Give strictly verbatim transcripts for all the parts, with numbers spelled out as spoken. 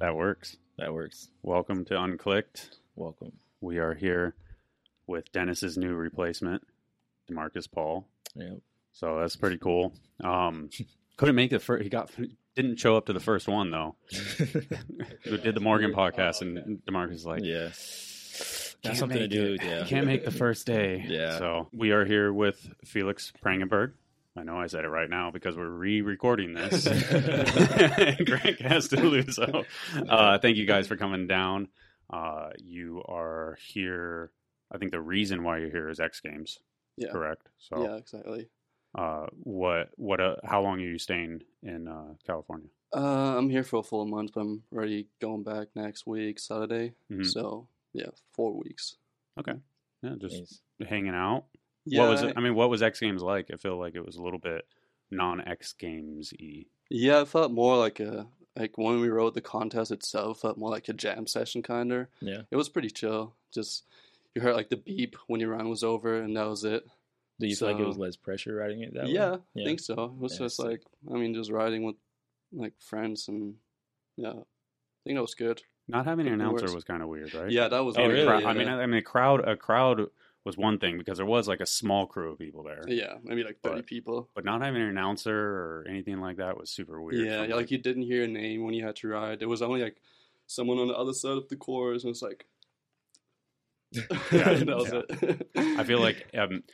That works. That works. Welcome to Unclicked. Welcome. We are here with Dennis's new replacement, Marcus Paul. Yep. So that's pretty cool. Um, couldn't make the first. He got didn't show up to the first one though. Who did the Morgan podcast? Oh, okay. And DeMarcus is like, yeah, got something to do. It. Yeah, can't make the first day. Yeah. So we are here with Felix Prangenberg. I know I said it right now because we're re-recording this. Grant has to lose. So, uh, thank you guys for coming down. Uh, you are here. I think the reason why you're here is X Games. Yeah. Correct. So yeah, exactly. Uh, what what? Uh, how long are you staying in uh, California? Uh, I'm here for a full month, but I'm already going back next week, Saturday. Mm-hmm. So yeah, four weeks. Okay. Yeah, just nice. Hanging out. Yeah, what was it? I mean, what was X Games like? I feel like it was a little bit non-X Games-y. Yeah, it felt more like a, like when we rode the contest itself, it felt more like a jam session kind of. Yeah. It was pretty chill. Just, you heard like the beep when your round was over, and that was it. Do you so, feel like it was less pressure riding it that yeah, way? Yeah, I think so. It was yeah, just like, I mean, just riding with like friends, and yeah, I think that was good. Not having an announcer was kind of weird, right? Yeah, that was oh, weird. Really? Crowd, yeah. I mean, I mean, a crowd, a crowd... was one thing because there was like a small crew of people there. Yeah, maybe like thirty but, people. But not having an announcer or anything like that was super weird. Yeah, yeah, like you didn't hear a name when you had to ride. There was only like someone on the other side of the course, and it's like, yeah, that was yeah. it. I feel like um,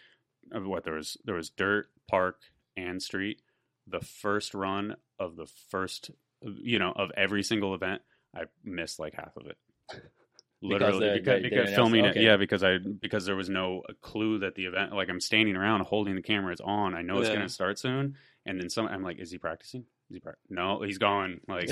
what there was there was dirt, park, and street. The first run of the first, you know, of every single event, I missed like half of it. Literally, because, because, because, because filming okay. it, yeah, because I because there was no clue that the event, like I'm standing around holding the camera, it's on. I know yeah. it's gonna start soon, and then some. I'm like, is he practicing? Is he pra- no, he's gone. Like,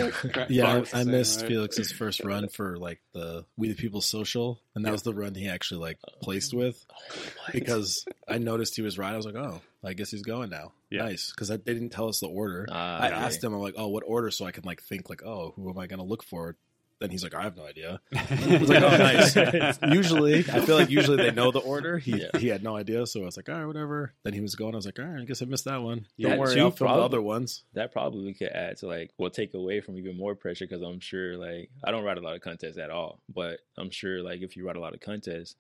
yeah, I, I missed right? Felix's first run for like the We the People social, and that yeah. was the run he actually like placed with, oh, because I noticed he was right. I was like, oh, I guess he's going now. Yeah. Nice, because they didn't tell us the order. Uh, I okay. asked him, I'm like, oh, what order? So I can like think like, oh, who am I gonna look for? Then he's like, I have no idea. I was like, oh, nice. Usually, I feel like usually they know the order. He yeah. he had no idea, so I was like, all right, whatever. Then he was going. I was like, all right, I guess I missed that one. Don't that worry, I'll film the other ones. That probably could add to like, well, take away from even more pressure because I'm sure like, I don't ride a lot of contests at all, but I'm sure like if you ride a lot of contests,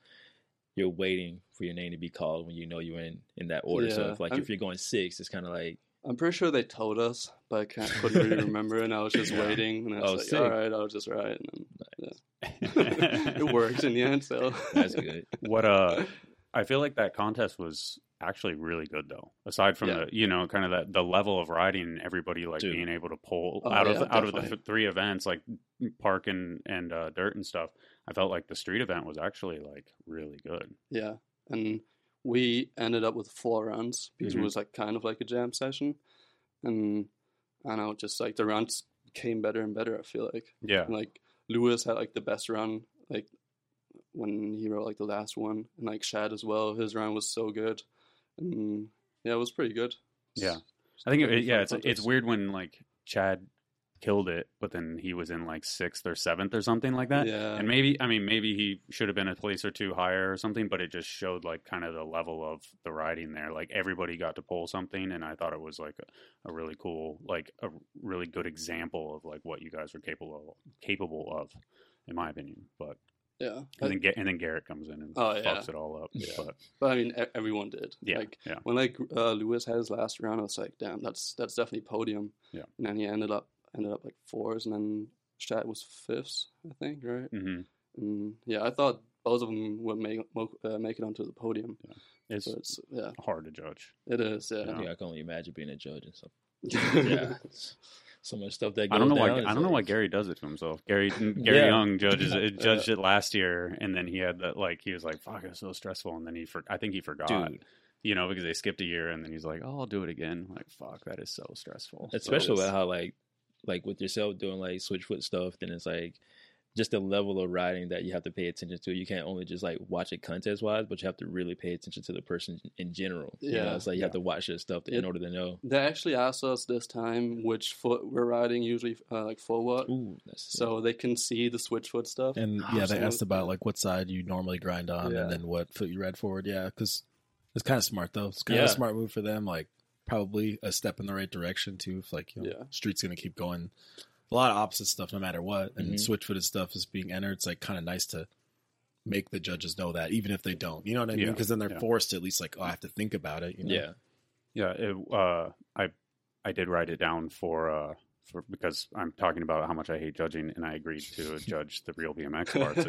you're waiting for your name to be called when you know you're in, in that order. Yeah, so if, like I'm, if you're going six, it's kind of like, I'm pretty sure they told us, but I can't, couldn't really remember, and I was just waiting, and I was oh, like, sick. all right, I'll just ride. And then, yeah. It worked in the end, so. That's good. What, uh, I feel like that contest was actually really good, though. Aside from yeah. the, you know, kind of that, the level of riding, everybody, like, Dude. being able to pull oh, out, yeah, of, out of the three events, like, park and, and uh, dirt and stuff, I felt like the street event was actually, like, really good. Yeah, and we ended up with four rounds because mm-hmm. it was like kind of like a jam session, and I know just like the rounds came better and better. I feel like yeah, and, like Lewis had like the best run like when he wrote like the last one, and like Chad as well. His round was so good, and yeah, it was pretty good. Yeah, I think it, yeah, it's contest. It's weird when like Chad killed it, but then he was in like sixth or seventh or something like that. Yeah. And maybe, I mean, maybe he should have been a place or two higher or something, but it just showed like kind of the level of the riding there. Like everybody got to pull something, and I thought it was like a, a really cool, like a really good example of like what you guys were capable of, capable of, in my opinion. But yeah, and then and then Garrett comes in and oh, fucks yeah. it all up. Yeah. But, but I mean, everyone did. Yeah, like yeah. when like uh, Lewis had his last round, I was like, damn, that's that's definitely podium. Yeah, and then he ended up. Ended up like fours, and then Chad was fifths, I think, right? Mm-hmm. And yeah, I thought both of them would make uh, make it onto the podium. Yeah. It's, it's yeah. hard to judge. It is. Yeah, I, think I can only imagine being a judge and stuff. yeah, so much stuff that goes I don't know down why I don't like, know why Gary does it to himself. Gary Gary yeah. Young judges it, judged yeah. it last year, and then he had that like he was like, "Fuck, it's so stressful," and then he for, I think he forgot. Dude. You know, because they skipped a year, and then he's like, "Oh, I'll do it again." Like, fuck, that is so stressful. Especially so how like. Like with yourself doing like switch foot stuff, then it's like just the level of riding that you have to pay attention to. You can't only just like watch it contest wise, but you have to really pay attention to the person in general. Yeah. You know, it's like you yeah. have to watch their stuff in it, order to know. They actually asked us this time which foot we're riding, usually uh, like forward. Ooh, so they can see the switch foot stuff. And oh, yeah, absolutely. They asked about like what side you normally grind on yeah. and then what foot you ride forward. Yeah, because it's kind of smart though. It's kind yeah. of a smart move for them. Like, probably a step in the right direction too. If like you know, yeah. street's gonna keep going a lot of opposite stuff no matter what. And mm-hmm. switch-footed stuff is being entered. It's like kind of nice to make the judges know that, even if they don't. You know what I yeah. mean? Because then they're yeah. forced to at least like, oh, I have to think about it. You know? Yeah. Yeah. It, uh, I I did write it down for uh, for because I'm talking about how much I hate judging, and I agreed to judge the Real B M X parts.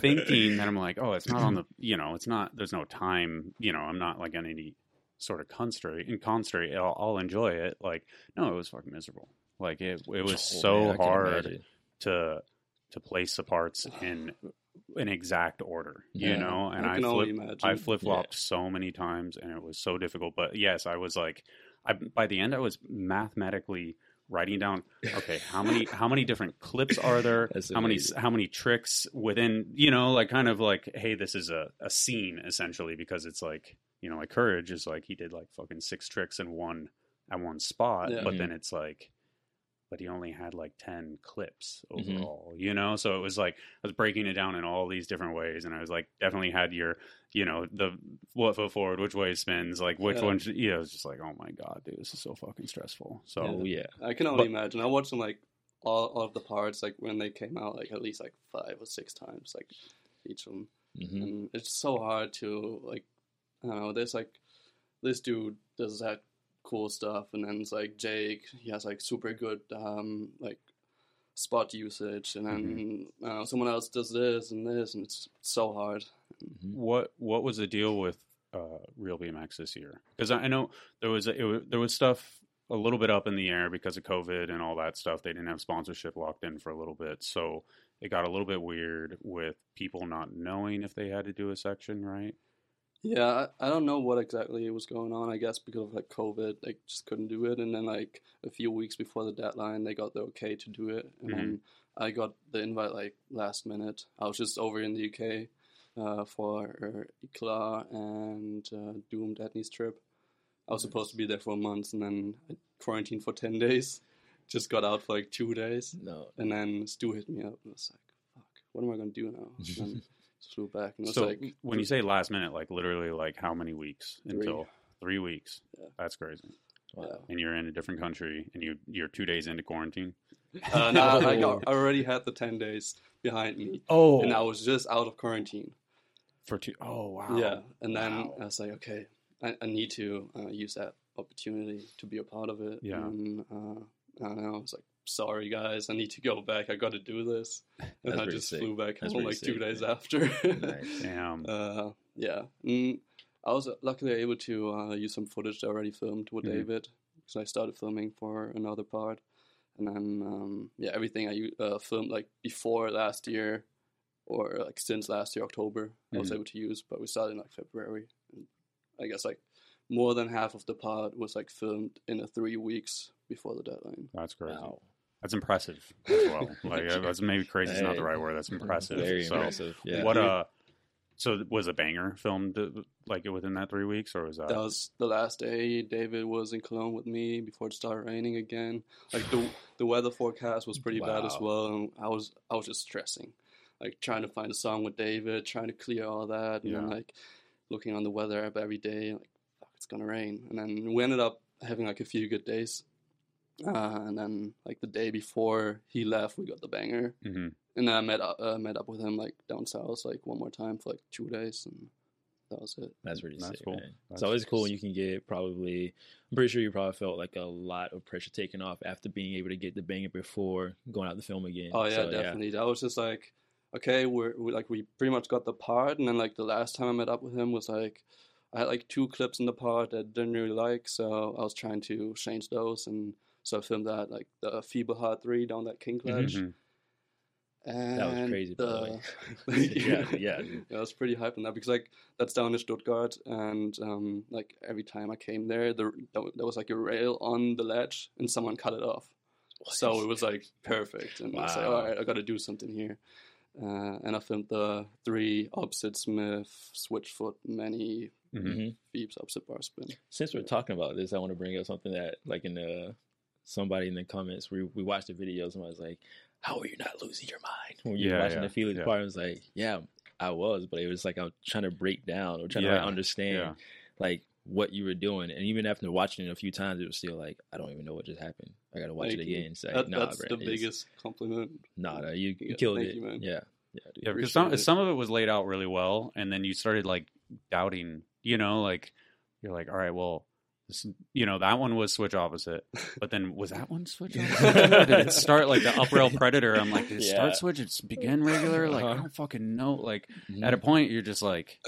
Thinking that I'm like, oh, it's not on the, you know, it's not, there's no time, you know, I'm not like on any sort of constraint, in constraint, I'll, I'll enjoy it. Like, no, it was fucking miserable. Like it, it was oh, so man, hard to to place the parts in an exact order, yeah. you know. And I, I flip, I flip flopped yeah. so many times, and it was so difficult. But yes, I was like, I by the end, I was mathematically writing down, okay, how many how many different clips are there? How many how many tricks within, you know, like kind of like, hey, this is a a scene essentially, because it's like, you know, like Courage is like he did like fucking six tricks in one at one spot, yeah. but mm-hmm. then it's like. But he only had like ten clips overall, mm-hmm. you know? So it was like, I was breaking it down in all these different ways. And I was like, definitely had your, you know, the what foot forward, which way spins, like which yeah. one, should, you know, it's just like, oh my God, dude, this is so fucking stressful. So yeah, yeah. I can only but, imagine. I watched them like all, all of the parts, like when they came out, like at least like five or six times, like each of them. Mm-hmm. And it's so hard to like, I don't know, there's like, this dude does that cool stuff, and then it's like Jake, he has like super good um like spot usage, and then mm-hmm. uh, someone else does this and this, and it's so hard. What what was the deal with uh Real B M X this year? Because I, I know there was a, it, there was stuff a little bit up in the air because of COVID and all that stuff. They didn't have sponsorship locked in for a little bit, so it got a little bit weird with people not knowing if they had to do a section, right? Yeah, I don't know what exactly was going on, I guess, because of, like, COVID, they just couldn't do it. And then, like, a few weeks before the deadline, they got the okay to do it. And mm-hmm. then I got the invite, like, last minute. I was just over in the U K uh, for Claw and uh, Doomed Etnies trip. I was nice. supposed to be there for a month, and then I quarantined for ten days. Just got out for, like, two days. No. And then Stu hit me up, and I was like, fuck, what am I going to do now? And then, flew back, and it was so like, when you say last minute, like literally like how many weeks? Three. Until three weeks? Yeah. That's crazy. Wow. Yeah. And you're in a different country, and you you're two days into quarantine. uh no I got I already had the ten days behind me. Oh, and I was just out of quarantine for two. Oh wow. Yeah. And then wow. I was like, okay, I, I need to uh, use that opportunity to be a part of it. Yeah. And uh I don't know, I was like, sorry guys, I need to go back, I got to do this. And I just sick. flew back home like sick, two days man. after. Nice. Damn. Uh, yeah. And I was luckily able to uh, use some footage I already filmed with mm-hmm. David, because I started filming for another part. And then, um, yeah, everything I uh, filmed like before last year, or like since last year, October, mm-hmm. I was able to use, but we started in like February. And I guess like more than half of the part was like filmed in the three weeks before the deadline. That's crazy. Wow. That's impressive as well. Like that's maybe crazy is not the right word. That's impressive. Very so impressive. Yeah. What uh so was a banger filmed like within that three weeks or was that That was the last day David was in Cologne with me before it started raining again. Like the the weather forecast was pretty wow. bad as well, and I was I was just stressing. Like trying to find a song with David, trying to clear all that, and yeah. then like looking on the weather app every day, like fuck, it's gonna rain. And then we ended up having like a few good days. Uh, and then, like the day before he left, we got the banger, mm-hmm. and then I met up, uh, met up with him like down south, like one more time for like two days, and that was it. That's pretty That's sick. Cool. Man. That's it's always cool when you can get probably. I'm pretty sure you probably felt like a lot of pressure taken off after being able to get the banger before going out to film again. Oh yeah, so, definitely. Yeah. That was just like, okay, we're we, like we pretty much got the part, and then like the last time I met up with him was like. I had like two clips in the part that I didn't really like, so I was trying to change those, and so I filmed that, like, the Feeble Heart three down that King Clash. Mm-hmm. And that was crazy, the... yeah, yeah. yeah, I was pretty hyped on that, because, like, that's down in Stuttgart, and, um, like, every time I came there, there, there was, like, a rail on the ledge, and someone cut it off. What? So it was, like, perfect, and wow. I was like, all right, I got to do something here. Uh, and I filmed the three opposite Smith, switch foot, many... Mm-hmm. Beeps, opposite bar spin. Since we're talking about this, I want to bring up something that, like, in the somebody in the comments, we we watched the videos, and I was like, "How are you not losing your mind?" When you're yeah, watching yeah, the Felix yeah. part, I was like, "Yeah, I was," but it was like I was trying to break down or trying yeah, to like, understand, yeah. like what you were doing. And even after watching it a few times, it was still like, I don't even know what just happened. I got to watch Thank it again. And say, that, nah, that's Brent, the biggest compliment. Nah, nah you, you killed Thank it. You, man. Yeah. Yeah, dude. Yeah, because some, some of it was laid out really well. And then you started like doubting, you know, like you're like, all right, well, this, you know, that one was switch opposite. But then was that one switch opposite? Did it start like the up rail predator? I'm like, did it yeah. start switch? It's begin regular? Like, uh-huh. I don't fucking know. Like mm-hmm. at a point, you're just like,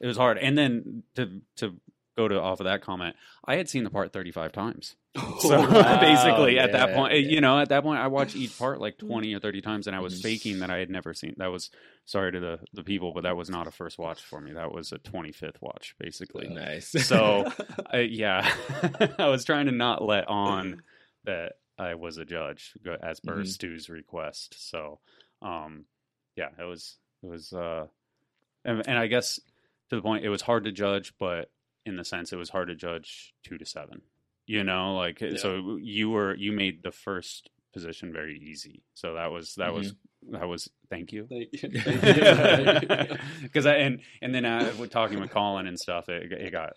it was hard. And then to, to, Go to off of that comment. I had seen the part thirty-five times. So wow, basically, yeah, at that point, yeah. you know, at that point, I watched each part like twenty or thirty times, and I was faking that I had never seen. That was sorry to the the people, but that was not a first watch for me. That was a twenty-fifth watch, basically. Yeah. Nice. So, I, yeah, I was trying to not let on that I was a judge as per mm-hmm. Stu's request. So, um, yeah, it was it was, uh, and, and I guess to the point, it was hard to judge, but. In the sense it was hard to judge two to seven, you know, like, yeah. so you were, you made the first position very easy. So that was, that mm-hmm. was, that was, thank you. Because I, and, and then I was talking with Colin and stuff, it, it got,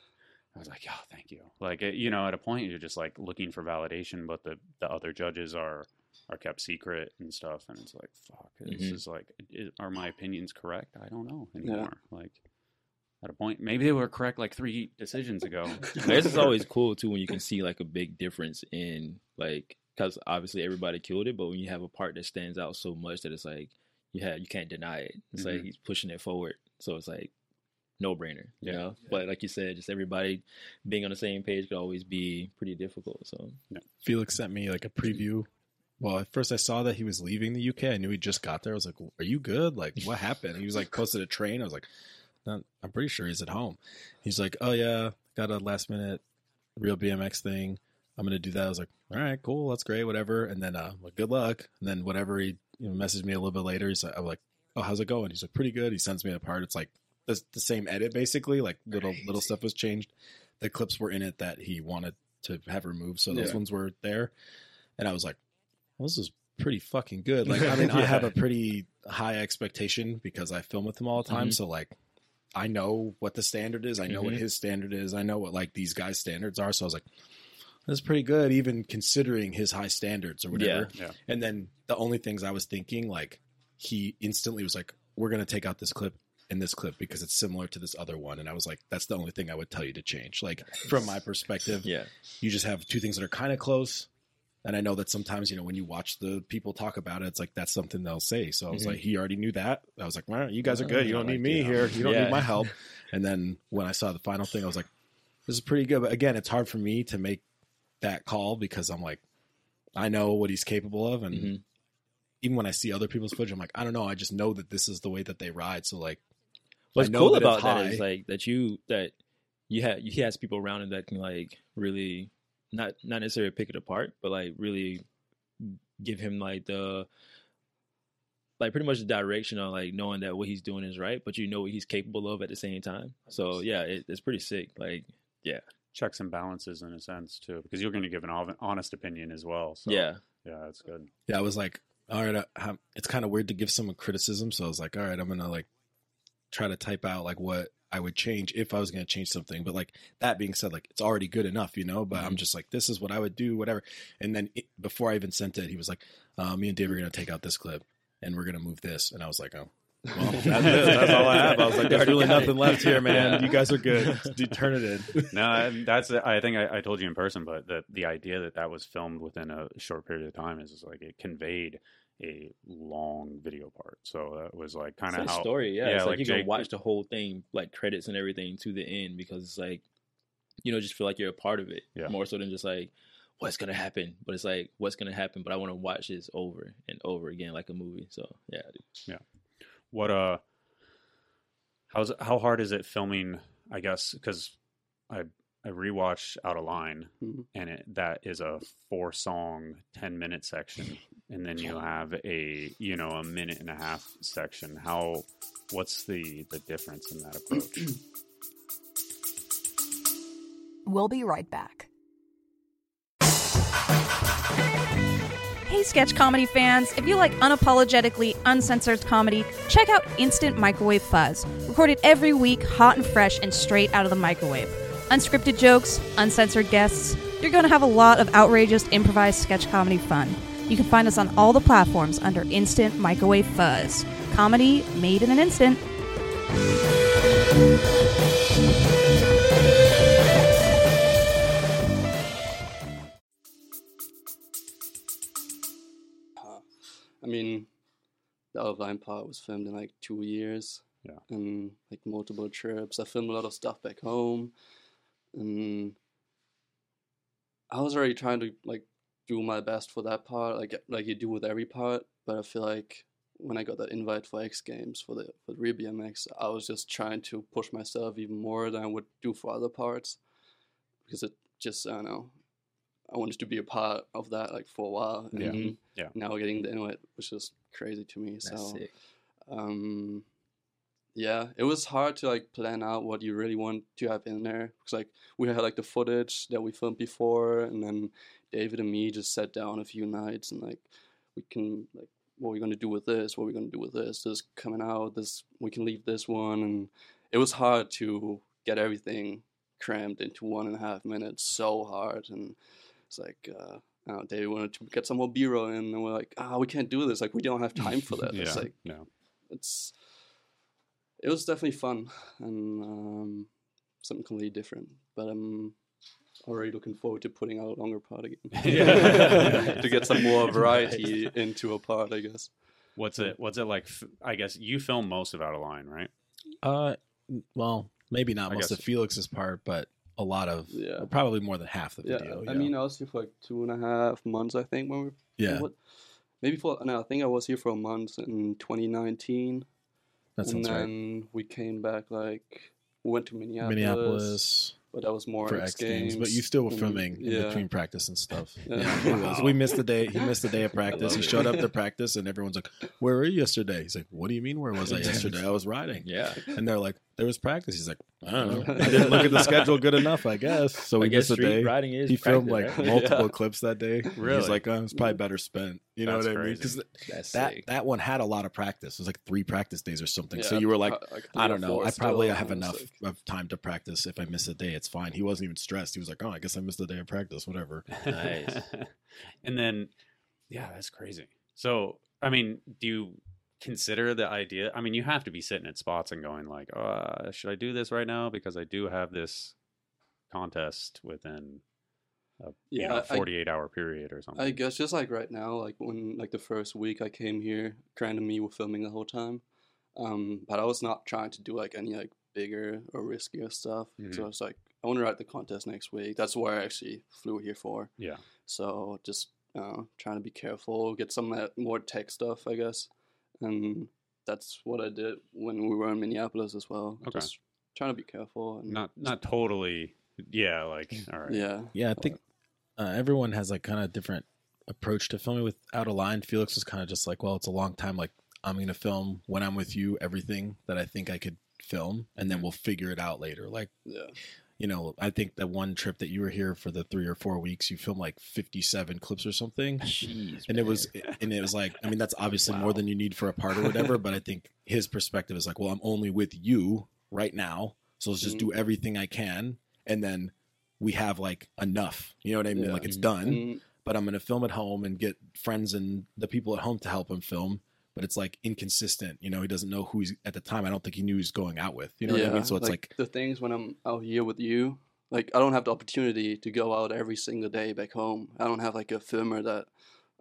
I was like, oh, thank you. Like, it, you know, at a point you're just like looking for validation, but the, the other judges are, are kept secret and stuff. And it's like, fuck, mm-hmm. this is like, it, are my opinions correct? I don't know anymore. Yeah. Like, at a point, maybe they were correct like three decisions ago. This is always cool too when you can see like a big difference in like, because obviously everybody killed it, but when you have a part that stands out so much that it's like you have you can't deny it. It's mm-hmm. like he's pushing it forward, so it's like no brainer, you yeah. know. Yeah. But like you said, just everybody being on the same page could always be pretty difficult. So yeah. Felix sent me like a preview. Well, at first I saw that he was leaving the U K. I knew he just got there. I was like, "Are you good? Like, what happened?" He was like, "Close to the train." I was like. I'm pretty sure he's at home. He's like, oh, yeah, got a last minute Real B M X thing. I'm going to do that. I was like, all right, cool. That's great. Whatever. And then uh, like, good luck. And then whatever he you know, messaged me a little bit later. He's like, I'm like, oh, how's it going? He's like, pretty good. He sends me a part. It's like the, the same edit, basically. Like little Crazy. little stuff was changed. The clips were in it that he wanted to have removed. So those yeah. ones were there. And I was like, well, this is pretty fucking good. Like, I mean, yeah. I have a pretty high expectation because I film with him all the time. Mm-hmm. So like. I know what the standard is. I know mm-hmm. what his standard is. I know what like these guys' standards are. So I was like, that's pretty good, even considering his high standards or whatever. Yeah, yeah. And then the only things I was thinking, like he instantly was like, we're going to take out this clip and this clip because it's similar to this other one. And I was like, that's the only thing I would tell you to change. Like from my perspective, yeah. you just have two things that are kind of close. And I know that sometimes, you know, when you watch the people talk about it, it's like, that's something they'll say. So I was mm-hmm. like, he already knew that. I was like, well, you guys are good. You don't need me here. You don't yeah. need my help. And then when I saw the final thing, I was like, this is pretty good. But again, it's hard for me to make that call because I'm like, I know what he's capable of. And mm-hmm. even when I see other people's footage, I'm like, I don't know. I just know that this is the way that they ride. So like, what's cool that about that is like that you, that you have, he has people around him that can like really Not not necessarily pick it apart, but like really give him like the like pretty much the direction on like knowing that what he's doing is right, but you know what he's capable of at the same time. So yeah, it, it's pretty sick. Like yeah, checks and balances in a sense too, because you're going to give an honest opinion as well. So yeah, yeah, that's good. Yeah, I was like, all right, I, it's kind of weird to give someone criticism, so I was like, all right, I'm gonna like try to type out like what I would change if I was going to change something. But like that being said, like it's already good enough, you know, but mm-hmm. I'm just like, this is what I would do, whatever. And then it, before I even sent it, he was like, uh, me and David are going to take out this clip and we're going to move this. And I was like, oh, well, that's, that's all I have. I was like, there's really nothing left here, man. You guys are good. Dude, turn it in. No, that's, I think I, I told you in person, but the, the idea that that was filmed within a short period of time is, is like, it conveyed a long video part, so that was like kind of how story yeah, yeah it's like, like you Jake, can watch the whole thing like credits and everything to the end because it's like you know just feel like you're a part of it yeah. more so than just like what's gonna happen, but it's like what's gonna happen but I want to watch this over and over again like a movie. So yeah dude. yeah what uh how's how hard is it filming, I guess, because I I rewatched Out of Line, mm-hmm. and it, that is a four-song, ten-minute section, and then you have a you know a minute and a half section. How? What's the the difference in that approach? We'll be right back. Hey, sketch comedy fans! If you like unapologetically uncensored comedy, check out Instant Microwave Fuzz, recorded every week, hot and fresh, and straight out of the microwave. unscripted jokes, uncensored guests. You're going to have a lot of outrageous, improvised sketch comedy fun. You can find us on all the platforms under Instant Microwave Fuzz. Comedy made in an instant. I mean, the Out of Line part was filmed in like two years. Yeah. And like multiple trips. I filmed a lot of stuff back home. And I was already trying to like do my best for that part, like like you do with every part. But I feel like when I got that invite for X Games for the for the Real B M X, I was just trying to push myself even more than I would do for other parts. Because it just, I don't know, I wanted to be a part of that like for a while. And yeah. Yeah. Now getting the invite was just crazy to me. That's so sick. um Yeah, it was hard to like plan out what you really want to have in there, because like we had like the footage that we filmed before, and then David and me just sat down a few nights and like we can like what we're gonna do with this, what we're gonna do with this, this coming out, this we can leave this one, and it was hard to get everything crammed into one and a half minutes. So hard, and it's like uh, I don't know, David wanted to get some more B-roll in, and we're like, ah, oh, we can't do this, like we don't have time for that. yeah, it's like no, it's. It was definitely fun and um, something completely different, but I'm already looking forward to putting out a longer part again to get some more variety into a part, I guess. What's it? What's it like? I guess you film most of Out of Line, right? Uh, well, maybe not I most guess. Of Felix's part, but a lot of, yeah. probably more than half the video. Yeah, I yeah. mean, I was here for like two and a half months, I think. When we yeah, what, maybe for no, I think I was here for a month in twenty nineteen. And then right. we came back, like, we went to Minneapolis. Minneapolis. But that was more for X Games. Games. But you still were filming and, yeah. in between practice and stuff. Yeah. Yeah, wow. was. We missed the day. He missed the day of practice. He it. showed up to practice, and everyone's like, where were you yesterday? He's like, what do you mean, where was I yesterday? I was riding. Yeah. And they're like, there was practice. He's like, I don't know. I didn't look at the schedule good enough, I guess. So we guess missed the day. Riding is he filmed, like, right? multiple yeah. clips that day. Really? He's like, oh, it was probably better spent. You know That's what I mean? Because that, that one had a lot of practice. It was like three practice days or something. Yeah, so you were like, I, I don't know. I probably have enough like... of time to practice. If I miss a day, it's fine. He wasn't even stressed. He was like, oh, I guess I missed a day of practice, whatever. Nice. And then, yeah, that's crazy. So, I mean, do you consider the idea? I mean, you have to be sitting at spots and going like, oh, should I do this right now? Because I do have this contest within a yeah, you know, forty-eight hour period or something. I guess just like right now, like when like the first week I came here, Grant and me were filming the whole time. Um, but I was not trying to do like any like bigger or riskier stuff. Mm-hmm. So I was like, I want to write the contest next week. That's what I actually flew here for. Yeah. So just uh, trying to be careful, get some uh, more tech stuff, I guess. And that's what I did when we were in Minneapolis as well. Okay. Just trying to be careful. And not not totally. Yeah. Like, all right. Yeah. Yeah. I think uh, everyone has like kind of different approach to filming with Out of Line. Felix was kind of just like, well, it's a long time. Like I'm going to film when I'm with you, everything that I think I could film, and then we'll figure it out later. Like, yeah. you know, I think that one trip that you were here for the three or four weeks, you filmed like fifty-seven clips or something. Jeez, and man. it was, and it was like, I mean, that's obviously wow. more than you need for a part or whatever. But I think his perspective is like, well, I'm only with you right now, so let's just mm-hmm. do everything I can, and then we have like enough. You know what I mean? Yeah. Like it's done. Mm-hmm. But I'm gonna film at home and get friends and the people at home to help him film. But it's like inconsistent, you know, he doesn't know who he's at the time. I don't think he knew he was going out with, you know yeah, what I mean? So it's like, like the things when I'm out here with you, like I don't have the opportunity to go out every single day back home. I don't have like a filmer that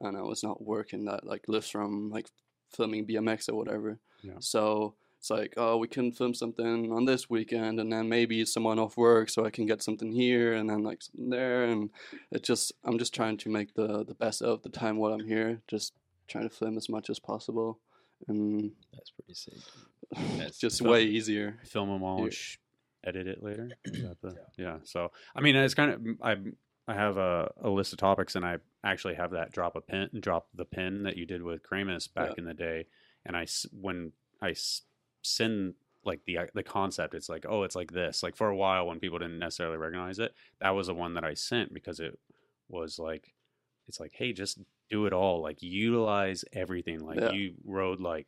I know is not working that like lives from like filming B M X or whatever. Yeah. So it's like, oh, we can film something on this weekend and then maybe someone off work so I can get something here and then like something there. And it just, I'm just trying to make the, the best of the time while I'm here. Just trying to film as much as possible, and that's pretty safe. That's just film, way easier. Film them all, and sh- edit it later. Is that the, yeah. yeah. So I mean, it's kind of I I have a, a list of topics, and I actually have that drop a pin, drop the pin that you did with Kramus back yeah. in the day. And I when I send like the the concept, it's like oh, it's like this. Like for a while, when people didn't necessarily recognize it, that was the one that I sent because it was like it's like hey, just. do it all, like utilize everything, like yeah. you rode like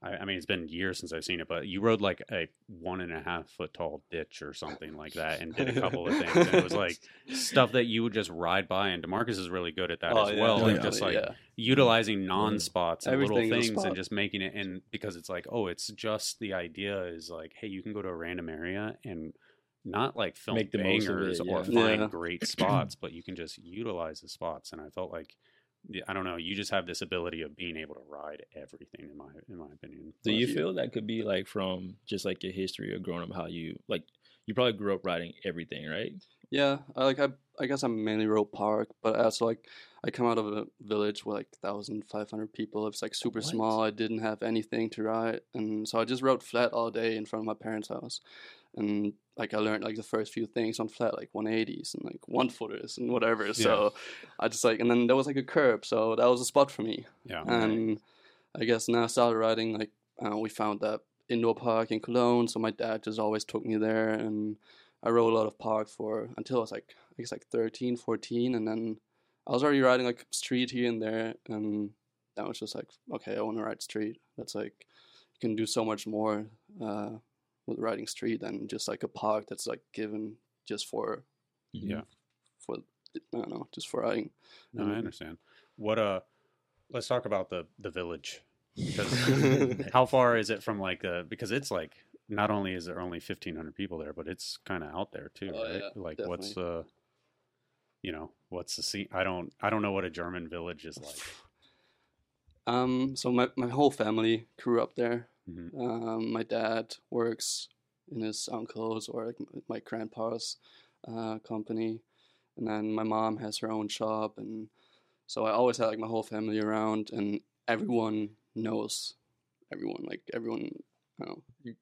I, I mean, it's been years since I've seen it, but you rode like a one and a half foot tall ditch or something like that and did a couple of things. And it was like stuff that you would just ride by. And DeMarcus is really good at that oh, as yeah, well. Like just like yeah. utilizing non-spots and Everything little things and just making it. And because it's like, oh, it's just the idea is like, hey, you can go to a random area and not like film Make bangers the most of it, yeah. or find yeah. great spots, but you can just utilize the spots. And I felt like, I don't know, you just have this ability of being able to ride everything in my in my opinion. Do you feel that could be like from just like your history of growing up, how you like you probably grew up riding everything, right? Yeah, I like I I guess I mainly rode park, but also like I come out of a village with like fifteen hundred people. It was like super what? small. I didn't have anything to ride, and so I just rode flat all day in front of my parents' house. And like I learned like the first few things on flat, like one eighties and like one footers and whatever. Yeah. So I just like, and then there was like a curb, so that was a spot for me. Yeah. And right. I guess now I started riding like uh, we found that indoor park in Cologne, so my dad just always took me there, and I rode a lot of park for until I was like I guess like thirteen, fourteen, and then I was already riding like street here and there, and that was just like, okay, I want to ride street. That's like you can do so much more. Uh, With riding street than just like a park that's like given just for yeah for I don't know just for riding. No, um, I understand. What uh, let's talk about the the village. Because how far is it from like the? Because it's like not only is there only fifteen hundred people there, but it's kind of out there too, oh, right? Yeah, like definitely. What's the, you know, what's the scene? I don't I don't know what a German village is like. Um. So my my whole family grew up there. Mm-hmm. Um, my dad works in his uncle's or like my grandpa's uh, company, and then my mom has her own shop, and so I always had like my whole family around, and everyone knows everyone. Like everyone, you know, you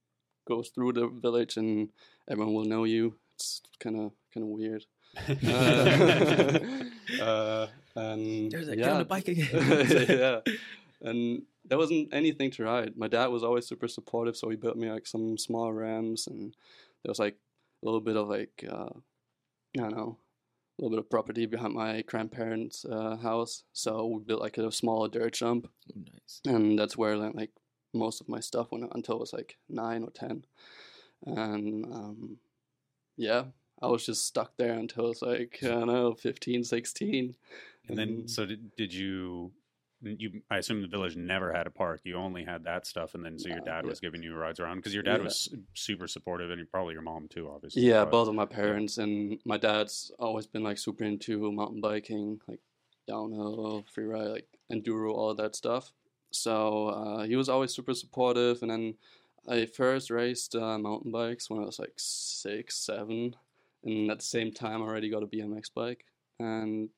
goes through the village, and everyone will know you. It's kind of kind of weird. uh, uh, and There's a guy yeah. on the bike again. yeah, and. There wasn't anything to ride. My dad was always super supportive, so he built me like some small ramps, and there was like a little bit of like uh, I don't know, a little bit of property behind my grandparents' uh, house. So we built like a small dirt jump, nice. And that's where I learned like most of my stuff when until I was like nine or ten, and um, yeah, I was just stuck there until I was like I don't know, fifteen, sixteen. And then, so did did you? You, I assume the village never had a park. You only had that stuff, and then so your dad yeah. was giving you rides around because your dad yeah. was super supportive, and probably your mom too, obviously. Yeah, but, both of my parents, yeah. and my dad's always been like super into mountain biking, like downhill, free ride, like enduro, all that stuff. So uh, he was always super supportive, and then I first raced uh, mountain bikes when I was like six, seven, and at the same time, I already got a B M X bike, and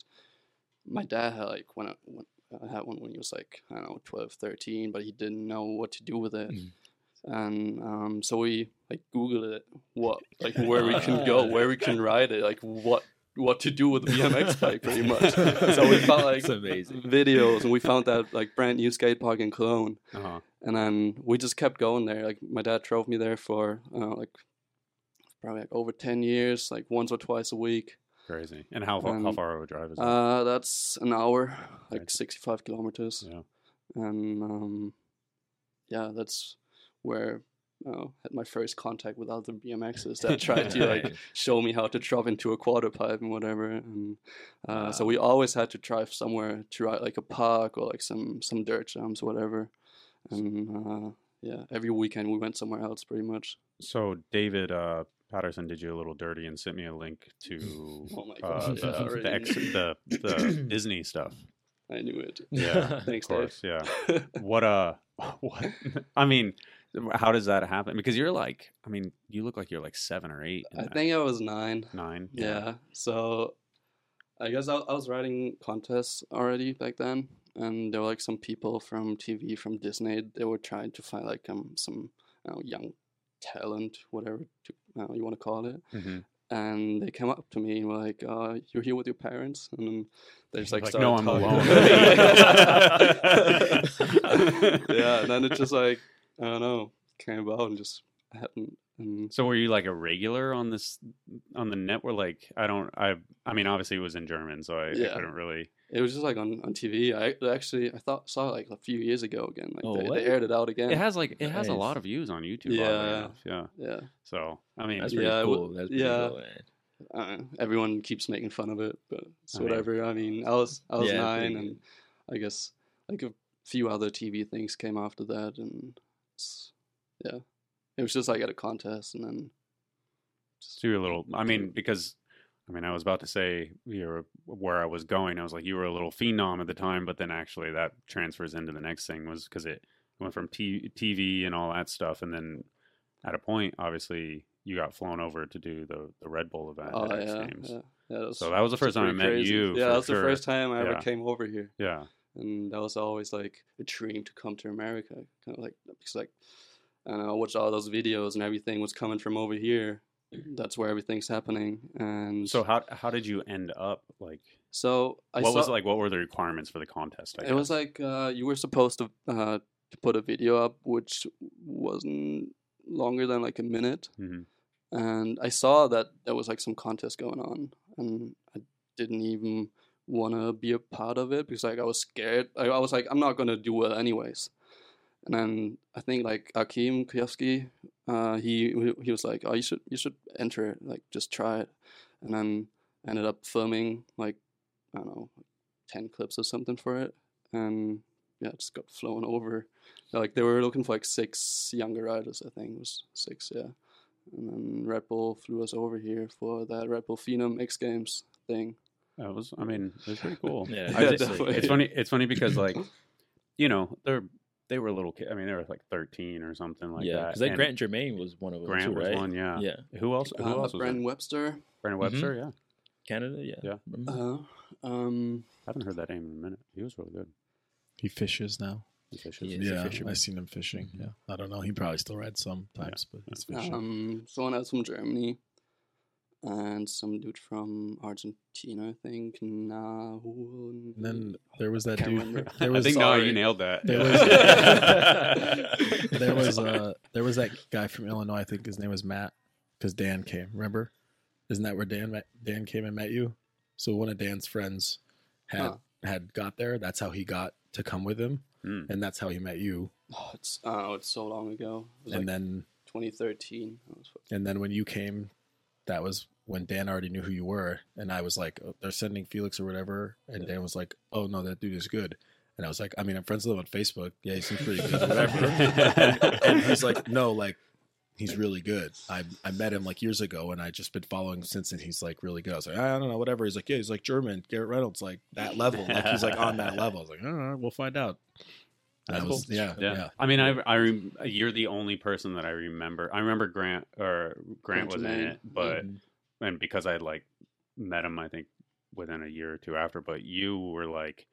my dad had like when I when I had one when he was like, I don't know, twelve, thirteen, but he didn't know what to do with it. Mm. And um, so we like Googled it, what, like where we can go, where we can ride it, like what what to do with the B M X bike pretty much. So we found like amazing. videos, and we found that like brand new skate park in Cologne. Uh-huh. And then we just kept going there. Like my dad drove me there for uh, like probably like over ten years, like once or twice a week. Crazy. And how far, um, how far of a drive is that? Uh, that's an hour, like right. sixty-five kilometers. Yeah. And um, yeah, that's where I uh, had my first contact with other B M Xs that tried to like show me how to drop into a quarter pipe and whatever. And uh, wow. so we always had to drive somewhere to ride like a park or like some, some dirt jumps or whatever. And uh, yeah, every weekend we went somewhere else pretty much. So David... Uh, Patterson did you a little dirty and sent me a link to oh my uh, God, yeah, the, the, ex, the the Disney stuff. I knew it. Yeah, thanks, of course. Dave. Yeah. What? Uh, what? I mean, how does that happen? Because you're like, I mean, you look like you're like seven or eight. I that. think I was nine. Nine. Yeah. yeah. So, I guess I, I was riding contests already back then, and there were like some people from T V from Disney. They were trying to find like um some you know, young. talent, whatever to, uh, you want to call it, mm-hmm. and they came up to me and were like, uh, "You're here with your parents," and then they just like, like "No, I'm talking. alone." yeah, and then it just like I don't know came about and just happened. And so were you like a regular on this, on the network? Like, I don't, I, I mean, obviously it was in German, so I, yeah. I couldn't really. It was just like on, on T V. I actually, I thought, saw it like a few years ago again. Like oh, they, they aired it out again. It has like, it has nice. a lot of views on YouTube. Yeah. Yeah. Yeah. So, I mean, that's pretty yeah, cool. That's pretty yeah. cool. Uh, everyone keeps making fun of it, but it's I whatever. Mean, I mean, I was, I was yeah, nine and I guess like a few other T V things came after that. And it's, yeah. It was just like at a contest and then just do a little, I mean, because I mean, I was about to say you were where I was going. I was like, you were a little phenom at the time, but then actually that transfers into the next thing was because it went from t- TV and all that stuff. And then at a point, obviously you got flown over to do the, the Red Bull event. Oh, at X yeah, Games. Yeah, yeah, that was, so that was the first time I met crazy. you. Yeah. That was sure. the first time I yeah. ever came over here. Yeah. And that was always like a dream to come to America. Kind of like, because like, and I watched all those videos and everything was coming from over here. That's where everything's happening. And so how how did you end up like? So I what saw, was it like? What were the requirements for the contest? I it guess? was like uh, you were supposed to uh, to put a video up, which wasn't longer than like a minute. Mm-hmm. And I saw that there was like some contest going on, and I didn't even want to be a part of it because like I was scared. I, I was like, I'm not gonna do it anyways. And then I think like Akim Kievsky, uh, he he was like, oh, you should you should enter it, like just try it. And then I ended up filming like, I don't know, ten clips or something for it. And yeah, just got flown over. Like they were looking for like six younger riders, I think it was six, yeah. And then Red Bull flew us over here for that Red Bull Phenom X Games thing. That was, I mean, it was pretty cool. yeah, I just, definitely. It's funny. It's funny because like, you know, they're. They were little kids. I mean, they were like thirteen or something like yeah, that. Yeah, because like Grant Germain was one of them. Grant too, was right? one, yeah. yeah. Who else? Who uh, else was Brandon Webster. Brandon Webster, mm-hmm. yeah. Canada, yeah. Yeah. Uh, um, I haven't heard that name in a minute. He was really good. He fishes now. He fishes. He yeah, I've seen him fishing. Yeah, I don't know. He probably still rides sometimes, yeah. but he's fishing. Um, someone else from Germany, and some dude from Argentina, I think. Nah, who, and then there was that dude. There was, I think. No, you nailed that. There was, there was uh, there was that guy from Illinois. I think his name was Matt, because Dan came. Remember? Isn't that where Dan met, Dan came and met you? So one of Dan's friends had huh. had got there. That's how he got to come with him, mm. and that's how he met you. Oh, it's oh, it's so long ago. It was and like then twenty thirteen. And then when you came. That was when Dan already knew who you were. And I was like, oh, they're sending Felix or whatever. And yeah. Dan was like, oh, no, that dude is good. And I was like, I mean, I'm friends with him on Facebook. Yeah, he seems pretty good, whatever. and, and he's like, no, like, he's really good. I I met him like years ago and I just been following him since. And he's like, really good. I was like, I don't know, whatever. He's like, yeah, he's like German. Garrett Reynolds, like that level. Like he's like on that level. I was like, all right, we'll find out. That was, cool. yeah, yeah, yeah. I mean, I, I, rem- you're the only person that I remember. I remember Grant or Grant, Grant was in it, but mm-hmm. and because I had like met him, I think within a year or two after. But you were like,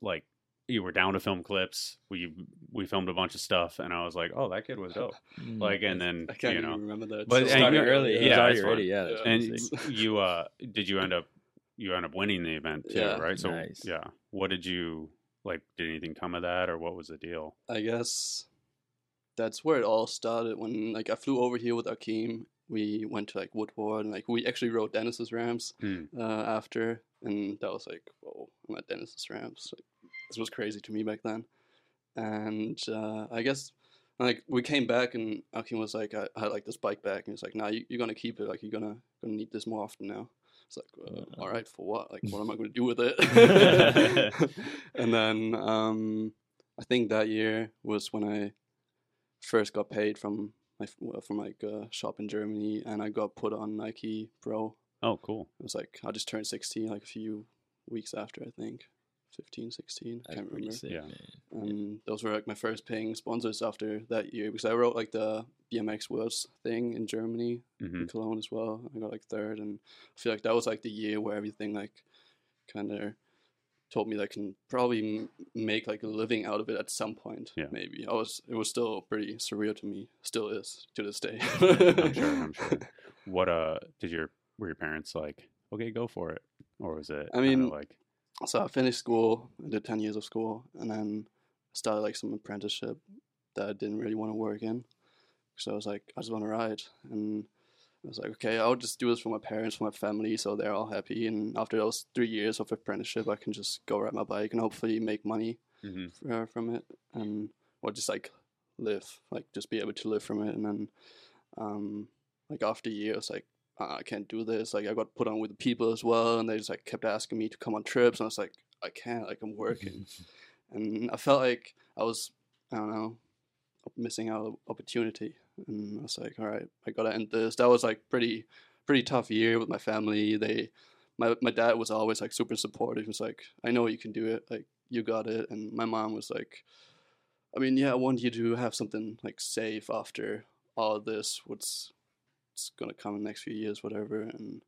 like you were down to film clips. We we filmed a bunch of stuff, and I was like, oh, that kid was dope. Like, and then I can't you know, even remember that. But started early, yeah, yeah, it's already, yeah. And you, uh, did you end up? You end up winning the event too, yeah. right? So, nice. yeah. What did you? Like, did anything come of that, or what was the deal? I guess that's where it all started. When, like, I flew over here with Akeem. We went to, like, Woodward, and, like, we actually rode Dennis's ramps mm. uh, after. And that was, like, whoa, I'm at Dennis's ramps. Like, this was crazy to me back then. And uh, I guess, like, we came back, and Akeem was like, I, I had, like, this bike back. And he's like, nah, you, you're going to keep it. Like, you're going to gonna need this more often now. It's like, uh, all right, for what? Like, what am I going to do with it? And then um, I think that year was when I first got paid from my from like a shop in Germany, and I got put on Nike Pro. Oh, cool. It was like, I just turned sixteen, like a few weeks after, I think, fifteen, sixteen. I can't remember. Sick, yeah. Man. And those were like my first paying sponsors after that year, because I wrote like the B M X Worlds thing in Germany, mm-hmm. in Cologne as well. I got like third, and I feel like that was like the year where everything like kind of told me that I can probably m- make like a living out of it at some point. Yeah. Maybe I was. It was still pretty surreal to me. Still is to this day. I'm sure. I'm sure. What uh did your were your parents like? Okay, go for it, or was it? I mean, like so I finished school. I did ten years of school, and then started like some apprenticeship that I didn't really want to work in. So I was like, I just want to ride. And I was like, okay, I'll just do this for my parents, for my family, so they're all happy. And after those three years of apprenticeship, I can just go ride my bike and hopefully make money mm-hmm. f- from it. And or just like live, like just be able to live from it. And then um, like after a year, I was like, uh, I can't do this. Like I got put on with the people as well. And they just like kept asking me to come on trips. And I was like, I can't, like I'm working. And I felt like I was, I don't know, missing out on opportunity. And I was like, all right, I gotta end this. That was like pretty, pretty tough year with my family. They, my my dad was always like super supportive. He was like, I know you can do it. Like you got it. And my mom was like, I mean, yeah, I want you to have something like safe after all of this. What's it's gonna come in the next few years, whatever. And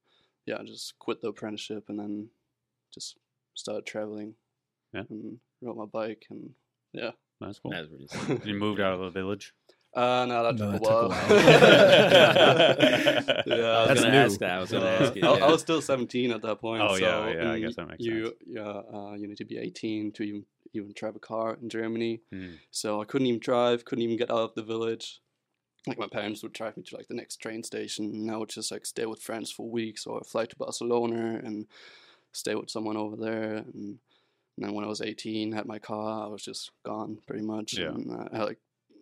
yeah, I just quit the apprenticeship and then just started traveling. Yeah. And rode my bike and yeah. That's cool. That's really cool. You moved out of the village. Uh, no, that no, took a while. That yeah, I was That's gonna new. ask that. I was gonna uh, ask you. I, yeah. I was still seventeen at that point. Oh so yeah, yeah. I guess that makes you, sense. You, yeah, uh, you need to be eighteen to even, even drive a car in Germany. Mm. So I couldn't even drive. Couldn't even get out of the village. Like my parents would drive me to like the next train station, and I would just like stay with friends for weeks, or fly to Barcelona and stay with someone over there. And, and then when I was eighteen, had my car. I was just gone pretty much. Yeah. And I, I like.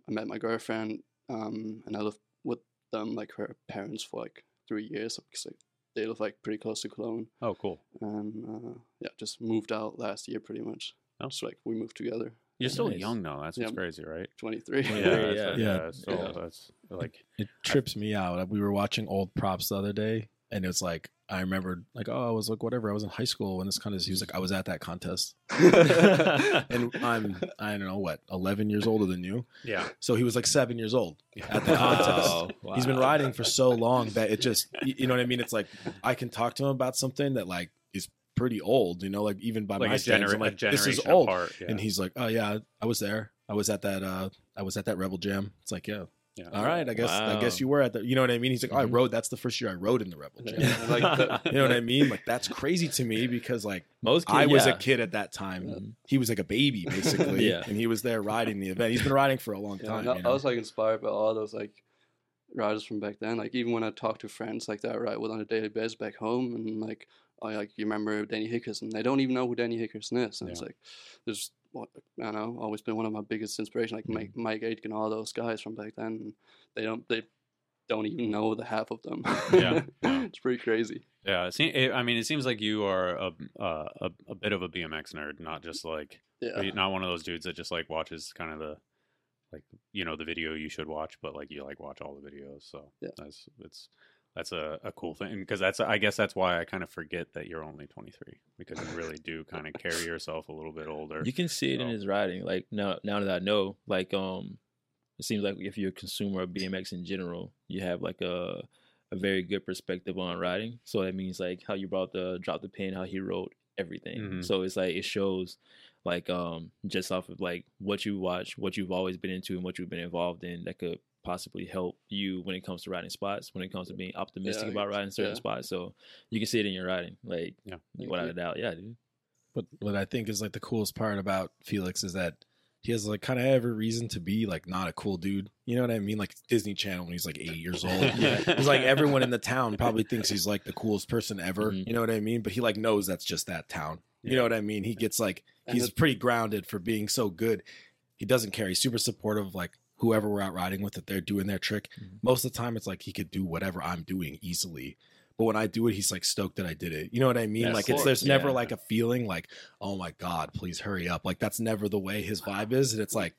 I met my girlfriend, um, and I lived with them, like her parents, for like three years because like, they live like pretty close to Cologne. Oh, cool! And uh, yeah, just moved out last year, pretty much. Oh. So like we moved together. You're still nice. young though. That's yeah, what's crazy, right? twenty-three Yeah, yeah, yeah. yeah. That's, so, yeah. that's like it trips I, me out. We were watching old props the other day, and it's like. I remembered, like, oh, I was like, whatever. I was in high school when this contest. He was like, I was at that contest, and I'm, I don't know what, eleven years older than you. Yeah. So he was like seven years old at the contest. Oh, wow. He's been riding for so long that it just, you know what I mean? It's like I can talk to him about something that like is pretty old, you know, like even by like my standards, genera- like, this is old. Apart, yeah. And he's like, oh yeah, I was there. I was at that. Uh, I was at that Rebel Jam. It's like, yeah. Yeah. All right, I guess wow. I guess you were at the, you know what I mean? He's like, oh, I rode. That's the first year I rode in the Rebel Jam. Yeah. Like the, you know what I mean? Like that's crazy to me because like most kids, I was yeah. a kid at that time. Yeah. He was like a baby basically, yeah. and he was there riding the event. He's been riding for a long yeah, time. I, you know? I was like inspired by all those like riders from back then. Like even when I talk to friends like that, right, with on a daily basis back home, and like I like you remember Danny Hickerson. They don't even know who Danny Hickerson is. And yeah. it's like there's. What, I don't know, always been one of my biggest inspiration, like Mike, Mike Aitken, all those guys from back then. They don't, they don't even know the half of them. Yeah, yeah. It's pretty crazy. Yeah, it seems, it, I mean, it seems like you are a, uh, a a bit of a B M X nerd, not just like, yeah. not one of those dudes that just like watches kind of the, like you know, the video you should watch, but like you like watch all the videos. So yeah. that's it's that's a, a cool thing because that's I guess that's why I kind of forget that you're only twenty-three. Because you really do kind of carry yourself a little bit older. You can see it so. in his riding. Like now, now that I know, like um, it seems like if you're a consumer of B M X in general, you have like a a very good perspective on riding. So that means like how you brought the drop the pin, how he rode everything. Mm-hmm. So it's like it shows, like um, just off of like what you watch, what you've always been into, and what you've been involved in that could possibly help you when it comes to riding spots, when it comes to being optimistic yeah, about riding certain yeah. spots. So you can see it in your riding, like yeah. without a doubt. Yeah, dude. But what I think is like the coolest part about Felix is that he has like kind of every reason to be like not a cool dude. You know what I mean? Like Disney Channel when he's like eight years old. Yeah. It's like everyone in the town probably thinks he's like the coolest person ever. Mm-hmm. You know what I mean? But he like knows that's just that town. You yeah. know what I mean? He gets like, he's the- pretty grounded for being so good. He doesn't care. He's super supportive of like, whoever we're out riding with, that they're doing their trick. Mm-hmm. Most of the time, it's like he could do whatever I'm doing easily. But when I do it, he's like stoked that I did it. You know what I mean? Yes, like it's there's yeah. never like a feeling like, oh my God, please hurry up. Like that's never the way his vibe is. And it's like,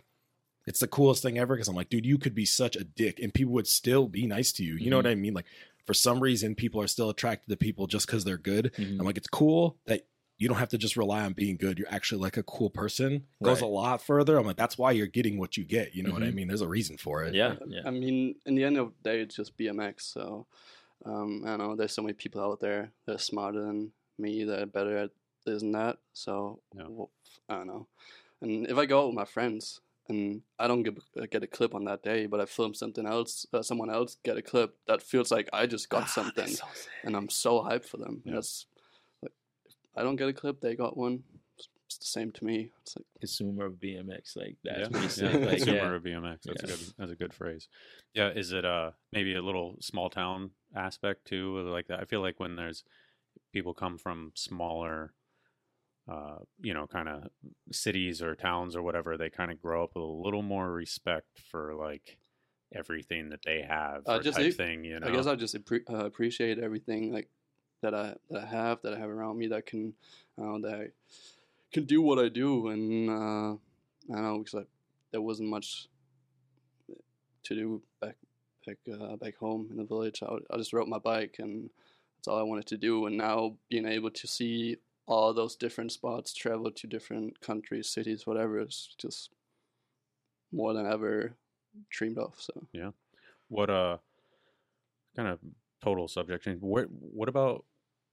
it's the coolest thing ever. Cause I'm like, dude, you could be such a dick and people would still be nice to you. You mm-hmm. know what I mean? Like for some reason, people are still attracted to people just cause they're good. Mm-hmm. I'm like, it's cool that you don't have to just rely on being good. You're actually like a cool person. Goes right. a lot further. I'm like, that's why you're getting what you get. You know mm-hmm. what I mean? There's a reason for it. Yeah. yeah. I mean, in the end of the day, it's just B M X. So, um, I don't know. There's so many people out there that are smarter than me, that are better at this and that. So, yeah. well, I don't know. And if I go out with my friends and I don't get, uh, get a clip on that day, but I film something else, uh, someone else get a clip, that feels like I just got ah, something. So and I'm so hyped for them. Yeah. That's I don't get a clip. They got one. the same to me. It's like consumer of B M X, like that's yeah. what yeah. like, consumer yeah. of B M X. That's yeah. a good. That's a good phrase. Yeah, is it uh maybe a little small town aspect too, like that? I feel like when there's people come from smaller, uh, you know, kind of cities or towns or whatever, they kind of grow up with a little more respect for like everything that they have, or uh, just type e- thing. You know, I guess I just appre- uh, appreciate everything like that I that I have that I have around me that can uh, that I can do what I do, and uh, I don't know, because like, there wasn't much to do back back uh, back home in the village. I, I just rode my bike, and that's all I wanted to do. And now being able to see all those different spots, travel to different countries, cities, whatever, it's just more than ever dreamed of. So yeah, what uh kind of total subject change. What what about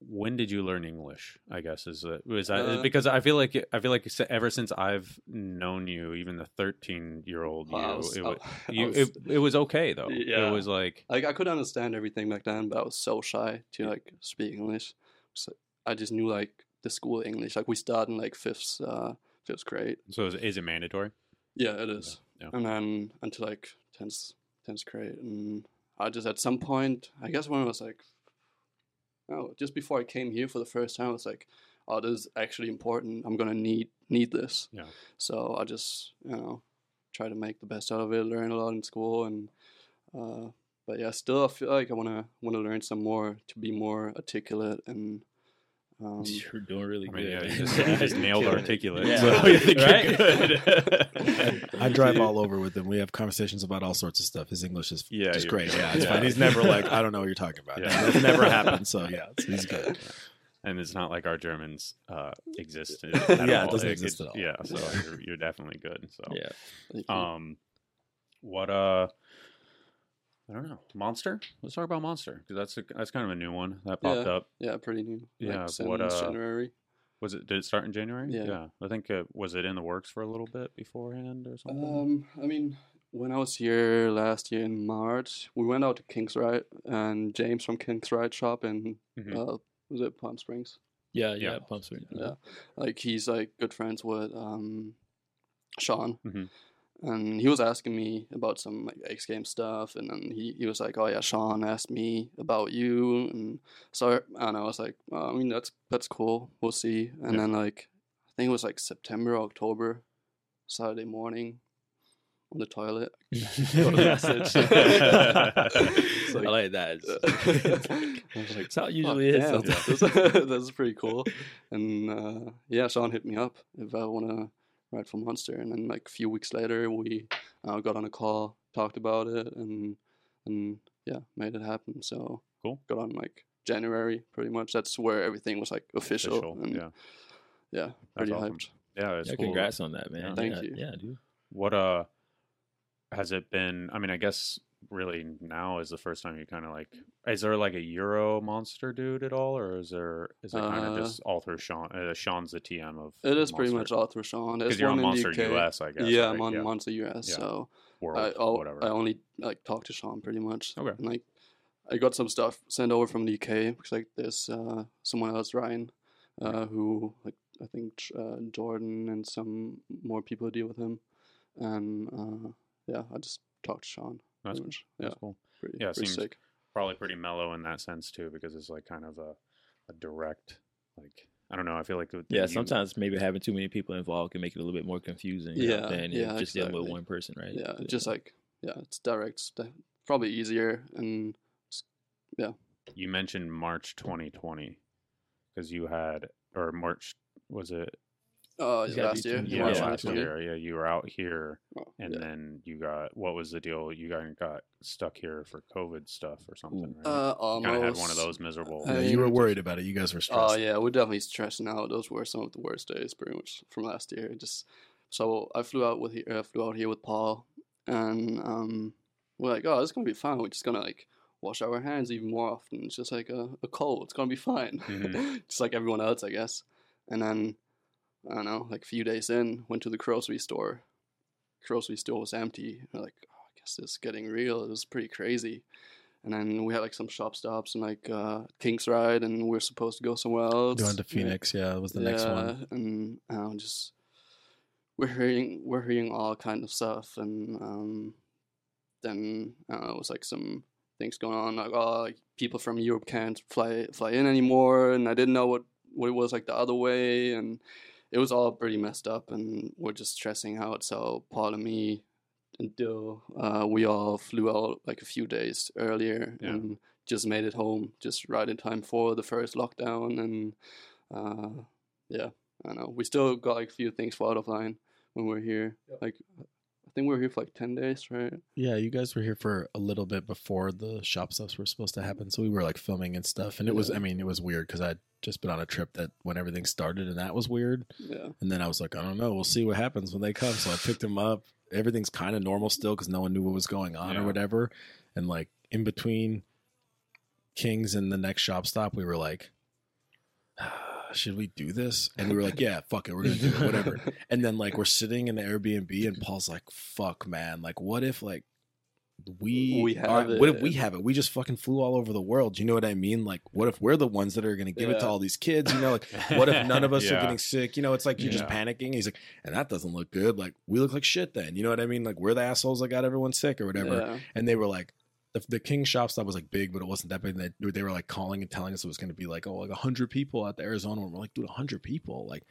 when did you learn English? I guess is that, is that uh, because I feel like I feel like ever since I've known you, even the thirteen year old you, was, it, was, I, you I was, it, it was okay though. Yeah. It was like, like I could understand everything back then, but I was so shy to yeah. like speak English. So I just knew like the school English. Like we start in like fifth uh, fifth grade. So is, is it mandatory? Yeah, it is. Yeah. And then until like tenth tenth grade, and I just at some point, I guess when I was like, oh, just before I came here for the first time, I was like, oh, this is actually important. I'm gonna need need this. Yeah. So I just, you know, try to make the best out of it. Learn a lot in school, and uh, but yeah, still I feel like I wanna wanna learn some more to be more articulate and. Um, You're doing really I mean, good. Yeah, you, just, you just nailed articulate. Yeah. So you think right? Good. I drive all over with him. We have conversations about all sorts of stuff. His English is yeah, just great. Yeah, it's yeah. fine. He's never like, I don't know what you're talking about. Yeah. That's never happened. So yeah, it's, he's good. And it's not like our Germans uh, exist. At yeah, all. It doesn't it, exist it, at all. Yeah, so you're, you're definitely good. So yeah. Um, what uh. I don't know. Monster? Let's talk about Monster, because that's a, that's kind of a new one that popped yeah, up. Yeah, pretty new. Yeah, like what uh, January? Was it? Did it start in January? Yeah, yeah. I think uh, was it in the works for a little bit beforehand or something? Um, I mean, when I was here last year in March, we went out to King's Ride, and James from King's Ride Shop in mm-hmm. uh, was it Palm Springs? Yeah, yeah, yeah. Palm Springs. Yeah. yeah, like he's like good friends with um, Sean. Mm-hmm. And he was asking me about some like X Games stuff, and then he, he was like, "Oh yeah, Sean asked me about you," and so and I was like, oh, "I mean, that's that's cool. We'll see." And yeah. then like, I think it was like September, or October, Saturday morning, on the toilet, got a message. Like, I like that. I was like, "That's how it usually is." Yeah, that's, that's pretty cool. And uh, yeah, Sean hit me up if I wanna. Right for Monster, and then like a few weeks later, we uh, got on a call, talked about it, and and yeah, made it happen. So cool. Got on like January, pretty much. That's where everything was like official. official and, yeah, yeah, pretty awesome. Hyped. Yeah, it's yeah cool. Congrats on that, man. Yeah, thank yeah, you. Yeah, dude. What uh, has it been? I mean, I guess really now is the first time you kind of like. Is there like a Euro Monster dude at all, or is there is it kind of uh, just all through Sean? Uh, Sean's the T M of it is Monster. Pretty much all through Sean. Because you're on Monster U S, I guess. Yeah, right? I'm on yeah. Monster U S, yeah. so World, I whatever. I only like talk to Sean pretty much. Okay, and, like I got some stuff sent over from the U K because like there's uh, someone else, Ryan, uh, who like I think uh, Jordan and some more people deal with him, and uh, yeah, I just talked to Sean. That's, that's yeah. cool. Pretty, yeah, it seems sick. Probably pretty mellow in that sense too, because it's like kind of a, a direct, like I don't know. I feel like yeah, you, sometimes maybe having too many people involved can make it a little bit more confusing. Yeah, know, than yeah, just exactly. dealing with one person, right? Yeah, yeah, just like yeah, it's direct, probably easier, and yeah. You mentioned March twenty twenty because you had or March was it? Uh, yeah, last year. Yeah, yeah, last year. Yeah, you were out here, oh, and yeah. then you got what was the deal? You got got stuck here for COVID stuff or something. Right? Uh, almost. Kind of had one of those miserable. Uh, you were worried about it. You guys were stressed. Oh yeah, we're definitely stressing out. Those were some of the worst days, pretty much from last year. Just so I flew out with I flew out here with Paul, and um, we're like, oh, this is gonna be fun. We're just gonna like wash our hands even more often. It's just like a, a cold. It's gonna be fine, mm-hmm. just like everyone else, I guess. And then. I don't know, like a few days in, went to the grocery store. Grocery store was empty. We're like, oh, I guess this is getting real. It was pretty crazy. And then we had like some shop stops and like uh, King's Ride, and we were supposed to go somewhere else. Going to Phoenix, yeah, it was the yeah, next one. And um, just we're hearing we're hearing all kind of stuff, and um, then uh, it was like some things going on, like oh, like, people from Europe can't fly fly in anymore, and I didn't know what, what it was like the other way, and it was all pretty messed up, and we're just stressing out. So Paul and me. Until uh, we all flew out like a few days earlier yeah. and just made it home, just right in time for the first lockdown. And uh, yeah, I don't know. We still got like a few things for Out of Line when we were here. Yep. Like, I think we were here for like ten days, right? Yeah, you guys were here for a little bit before the shop stuffs were supposed to happen. So we were like filming and stuff. And it yeah. was, I mean, it was weird because I'd just been on a trip that when everything started and that was weird. Yeah. And then I was like, I don't know. We'll see what happens when they come. So I picked them up. Everything's kind of normal still because no one knew what was going on yeah. or whatever. And like in between Kings and the next shop stop, we were like, ah, should we do this? And we were like, yeah, fuck it. We're going to do it, whatever. And then like we're sitting in the Airbnb and Paul's like, fuck, man. Like what if like we, we have are, it. What if we have it? We just fucking flew all over the world. You know what I mean? Like what if we're the ones that are going to give yeah. it to all these kids? You know, like what if none of us yeah. are getting sick? You know, it's like you're yeah. just panicking. He's like, and that doesn't look good. Like we look like shit then. You know what I mean? Like we're the assholes that got everyone sick or whatever. Yeah. And they were like, the, the King shop stop was like big, but it wasn't that big. They, they were like calling and telling us it was going to be like, oh, like one hundred people out to Arizona. And we're like, dude, one hundred people. Like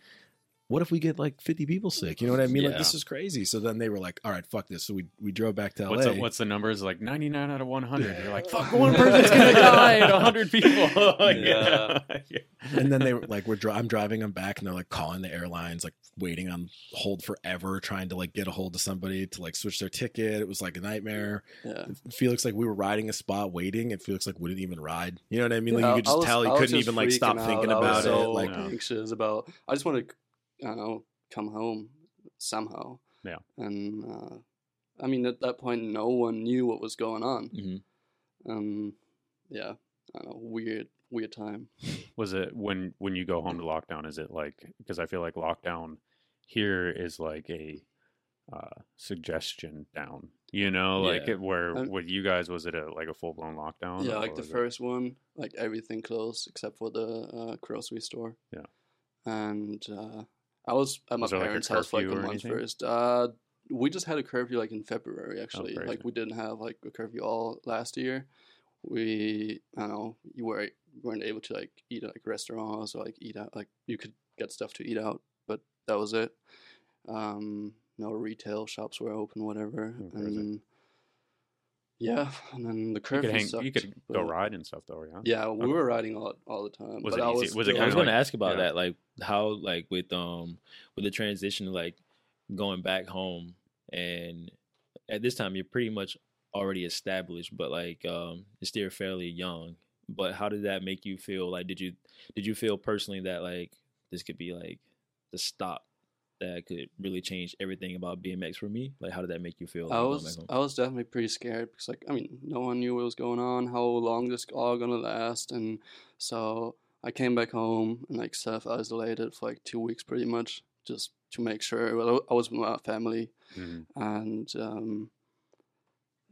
what if we get like fifty people sick? You know what I mean? Yeah. Like this is crazy. So then they were like, all right, fuck this. So we, we drove back to L A. What's, a, what's the numbers? Like ninety-nine out of one hundred. Yeah. They're like, fuck, one person's going to die at one hundred people. yeah. yeah. And then they were like, we're dri- I'm driving them back and they're like calling the airlines, like waiting on hold forever, trying to like get a hold of somebody to like switch their ticket. It was like a nightmare. Yeah. Felix, like we were riding a spot waiting and Felix like wouldn't even ride. You know what I mean? Like yeah, you could just was, tell he couldn't even like stop out. thinking I about so, it. Like yeah. anxious about, I just want to, I don't know, come home somehow. Yeah. And uh, I mean, at that point, no one knew what was going on. Mm-hmm. Um, yeah, I don't know, weird, weird time. Was it when, when you go home to lockdown, is it like, because I feel like lockdown here is like a uh, suggestion down, you know, like yeah. it, where I'm, with you guys, was it a, like a full blown lockdown? Yeah, like the first it? one, like everything closed except for the uh, grocery store. Yeah. And, uh, I was at my was parents' like house for like a month first. Uh, we just had a curfew like in February, actually. Oh, like we didn't have like a curfew all last year. We, I don't know, you were, weren't able to like eat at like restaurants or like eat out. Like you could get stuff to eat out, but that was it. Um, no retail shops were open, whatever. Oh, and yeah, and then the curfew. You could, hang, sucked, you could go ride and stuff, though, yeah. Yeah, we okay. were riding all all the time. Was but it I was, was it yeah, I was going like, to ask about yeah. that, like how, like with um, with the transition, like going back home, and at this time you're pretty much already established, but like um, you're still fairly young. But how did that make you feel? Like, did you did you feel personally that like this could be like the stop that could really change everything about B M X for me? Like, how did that make you feel? Like, I was I was definitely pretty scared because, like, I mean, no one knew what was going on, how long this all gonna last, and so I came back home and like self-isolated for like two weeks, pretty much, just to make sure I was with my family, mm-hmm. and um,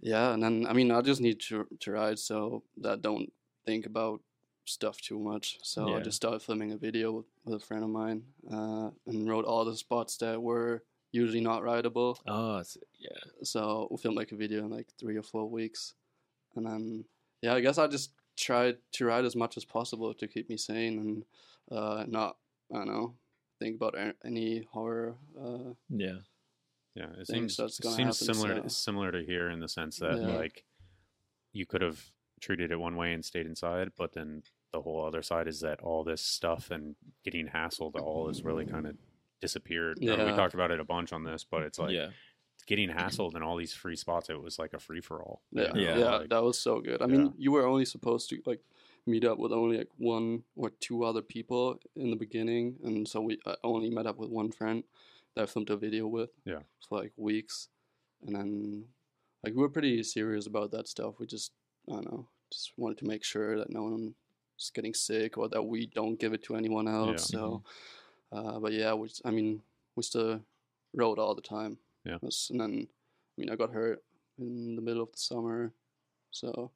yeah, and then I mean, I just need to to ride so that I don't think about stuff too much, so yeah. I just started filming a video with, with a friend of mine uh and wrote all the spots that were usually not rideable. Oh yeah so we filmed like a video in like three or four weeks, and then yeah I guess I just tried to ride as much as possible to keep me sane and uh not I don't know think about any horror uh yeah yeah it seems that's it seems happen, similar so. to, similar to here in the sense that yeah. like you could have treated it one way and stayed inside, but then the whole other side is that all this stuff and getting hassled all is really kind of disappeared. Yeah. We talked about it a bunch on this, but it's like yeah. getting hassled and all these free spots. It was like a free for all. Yeah, you know? yeah, like, that was so good. I yeah. mean, you were only supposed to like meet up with only like one or two other people in the beginning, and so we I only met up with one friend that I filmed a video with. Yeah, for like weeks, and then like we were pretty serious about that stuff. We just I don't know. Just wanted to make sure that no one is getting sick or that we don't give it to anyone else. Yeah. So, uh, but yeah, we, I mean, we still rode all the time. Yeah. And then, I mean, I got hurt in the middle of the summer. So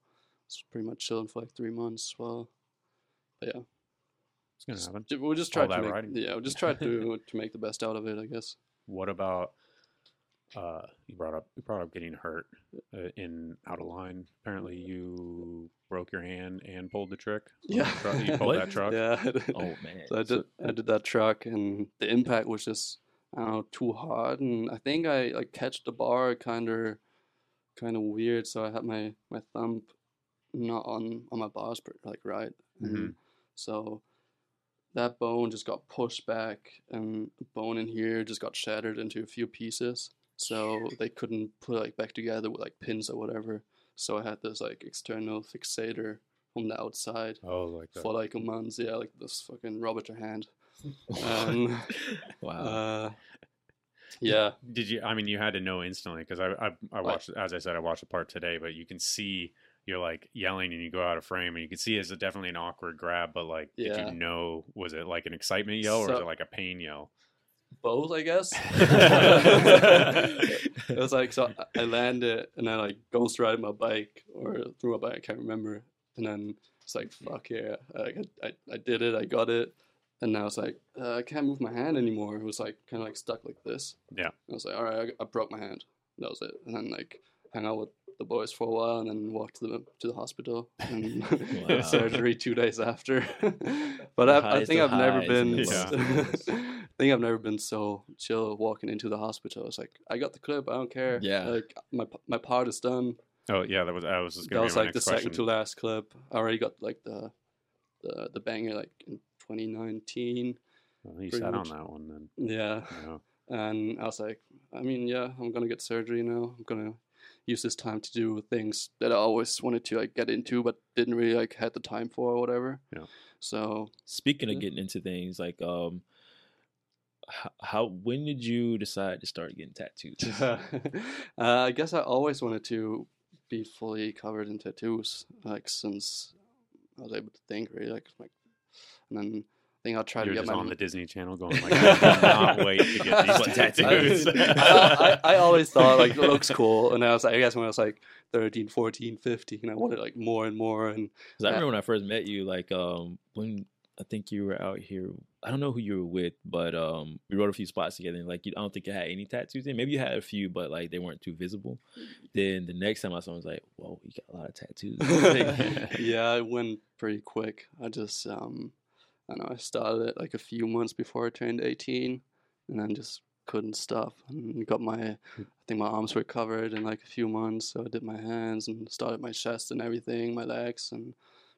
was pretty much chilling for like three months. Well, but yeah, it's gonna happen. Just, we'll just try to make, yeah, we'll just try to to make the best out of it, I guess. What about uh, you brought up you brought up getting hurt uh, in Out of Line? Apparently, you broke your hand and pulled the trick. Yeah, the truck. You pulled that truck. Yeah. Oh man. So I did I did that truck, and the impact was just, I don't know, too hard, and I think I like catched the bar kind of. kind of weird, so I had my my thumb not on on my bars like right, mm-hmm. so that bone just got pushed back, and the bone in here just got shattered into a few pieces, so they couldn't put like back together with like pins or whatever, so I had this like external fixator from the outside oh, like that. for like a month, yeah, like this fucking Robert hand. um, wow uh, Yeah. Did you? I mean, you had to know instantly, because I, I, I watched. As I said, I watched the part today, but you can see you're like yelling and you go out of frame, and you can see it's definitely an awkward grab. But like, yeah. did you know? Was it like an excitement yell, or so, was it like a pain yell? Both, I guess. It was like, so I landed and I like ghost ride my bike or threw my bike. I can't remember. And then it's like, fuck yeah, I, I, I did it. I got it. And now it's like, uh, I can't move my hand anymore. It was like kind of like stuck like this. Yeah. And I was like, all right, I, I broke my hand. That was it. And then like hang out with the boys for a while, and then walked to the to the hospital and wow. surgery two days after. But I, I think I've never been. Yeah. I think I've never been so chill walking into the hospital. It's like, I got the clip. I don't care. Yeah. Like my my part is done. Oh yeah, that was I was just. That was like the question. second to last clip. I already got like the the the banger like. In, twenty nineteen. Well, you sat much. on that one then. Yeah. yeah. And I was like, I mean, yeah, I'm going to get surgery now. I'm going to use this time to do things that I always wanted to like get into, but didn't really like had the time for or whatever. Yeah. So speaking yeah. of getting into things, like, um, how, how, when did you decide to start getting tattoos? uh, I guess I always wanted to be fully covered in tattoos, like since I was able to think, really, like, like, and then I think I'll try You're to get just my on m- the Disney Channel going like, I cannot wait to get these tattoos. I, I, I, I always thought like it looks cool, and I was like, I guess when I was like thirteen, fourteen, fifteen, and I wanted like more and more. And I remember when I first met you, like um, when I think you were out here, I don't know who you were with, but um, we rode a few spots together, and like you, I don't think you had any tattoos in. Maybe you had a few, but like they weren't too visible. Then the next time I saw him, I was like, "Whoa, you got a lot of tattoos." Yeah, it went pretty quick. I just. Um, I know I started it like a few months before I turned eighteen, and then just couldn't stop. And got my, I think my arms were covered in like a few months. So I did my hands and started my chest and everything, my legs, and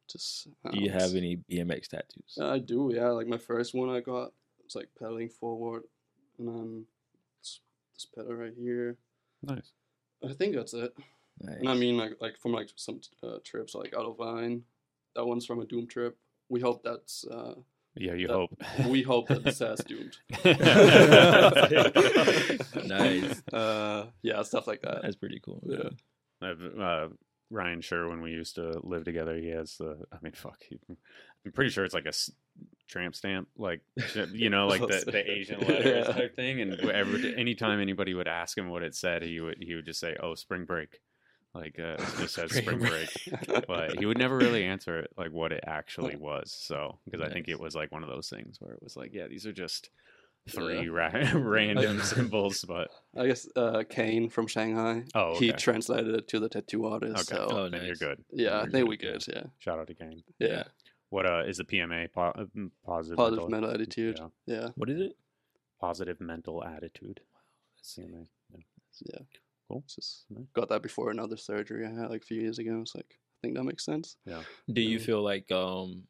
just. Do you know, have any B M X tattoos? I do, yeah. Like my first one I got, it's like pedaling forward, and then this, this pedal right here. Nice. I think that's it. Nice. And I mean, like like from like some uh, trips, like Out of Line. That one's from a Doom trip. We hope that's... Uh, yeah, you that, hope. We hope that the S A S doomed. Nice. Uh, yeah, stuff like that. That's pretty cool. Yeah. yeah. Uh, Ryan Sherwin, we used to live together, he has the... I mean, fuck. He, I'm pretty sure it's like a s- tramp stamp, like, you know, like the, the Asian letters yeah. type thing. And every, anytime anybody would ask him what it said, he would he would just say, oh, spring break. Like uh, it just says spring break, but he would never really answer it, like what it actually was. So because nice. I think it was like one of those things where it was like, yeah, these are just three yeah. ra- random I, symbols. But I guess uh, Kane from Shanghai, oh, okay. he translated it to the tattoo artist. Okay, so. oh, then nice. you're good. Yeah, you're I think good. we good. Yeah, shout out to Kane. Yeah, what uh, is the P M A? Po- positive, positive mental, mental attitude. Yeah. yeah, what is it? Positive mental attitude. Wow, that's P M A. Yeah. yeah. Just got that before another surgery I had like a few years ago. It's like, I think that makes sense. Yeah. Do you feel like, um,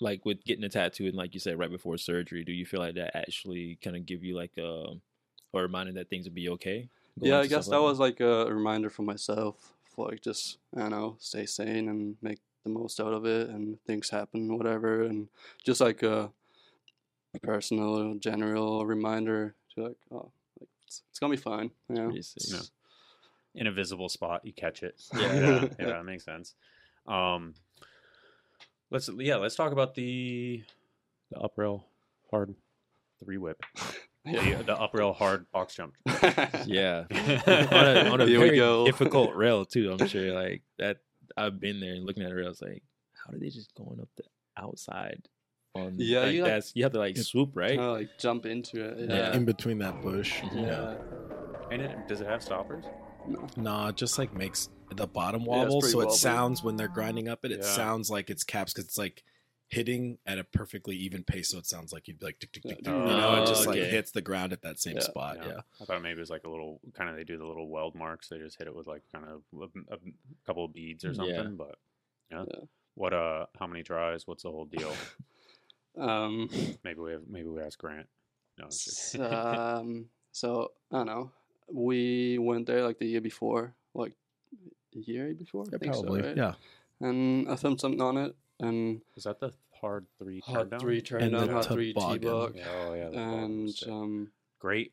like with getting a tattoo and like you said, right before surgery, do you feel like that actually kind of give you like a, a reminder that things would be okay? Yeah, I guess that was like a reminder for myself for like just, I don't know, stay sane and make the most out of it, and things happen, whatever. And just like a personal, general reminder to like, oh, it's gonna be fine, you know? you know. In a visible spot, you catch it. Yeah, yeah, yeah, that makes sense. Um, let's yeah, let's talk about the the up rail hard three whip, yeah. the, the up rail hard box jump. yeah, on a, on a very difficult rail too. I'm sure, like that. I've been there and looking at her, I was like, how did they just going up the outside? On, yeah, like, you, like, that's, you have to like swoop, right? Kind of like jump into it. Yeah. yeah, in between that bush. Mm-hmm. Yeah. And it, does it have stoppers? No, nah, it just like makes the bottom wobble, yeah, so wobbly. It sounds when they're grinding up it. It yeah. sounds like it's caps because it's like hitting at a perfectly even pace, so it sounds like you'd be like, tick, tick, tick, tick. Oh, you know, it just okay. like hits the ground at that same yeah. spot. Yeah. yeah, I thought maybe it was like a little kind of they do the little weld marks. They just hit it with like kind of a, a couple of beads or something. Yeah. But yeah. yeah, what? Uh, how many tries? What's the whole deal? um, maybe we have, maybe we ask Grant. No. um. So I don't know. We went there like the year before, like a year before. Yeah, I think probably. So, right? Yeah. And I filmed something on it. And is that the hard three hard turn three turn down, hard three T buck? Oh yeah, and um, great,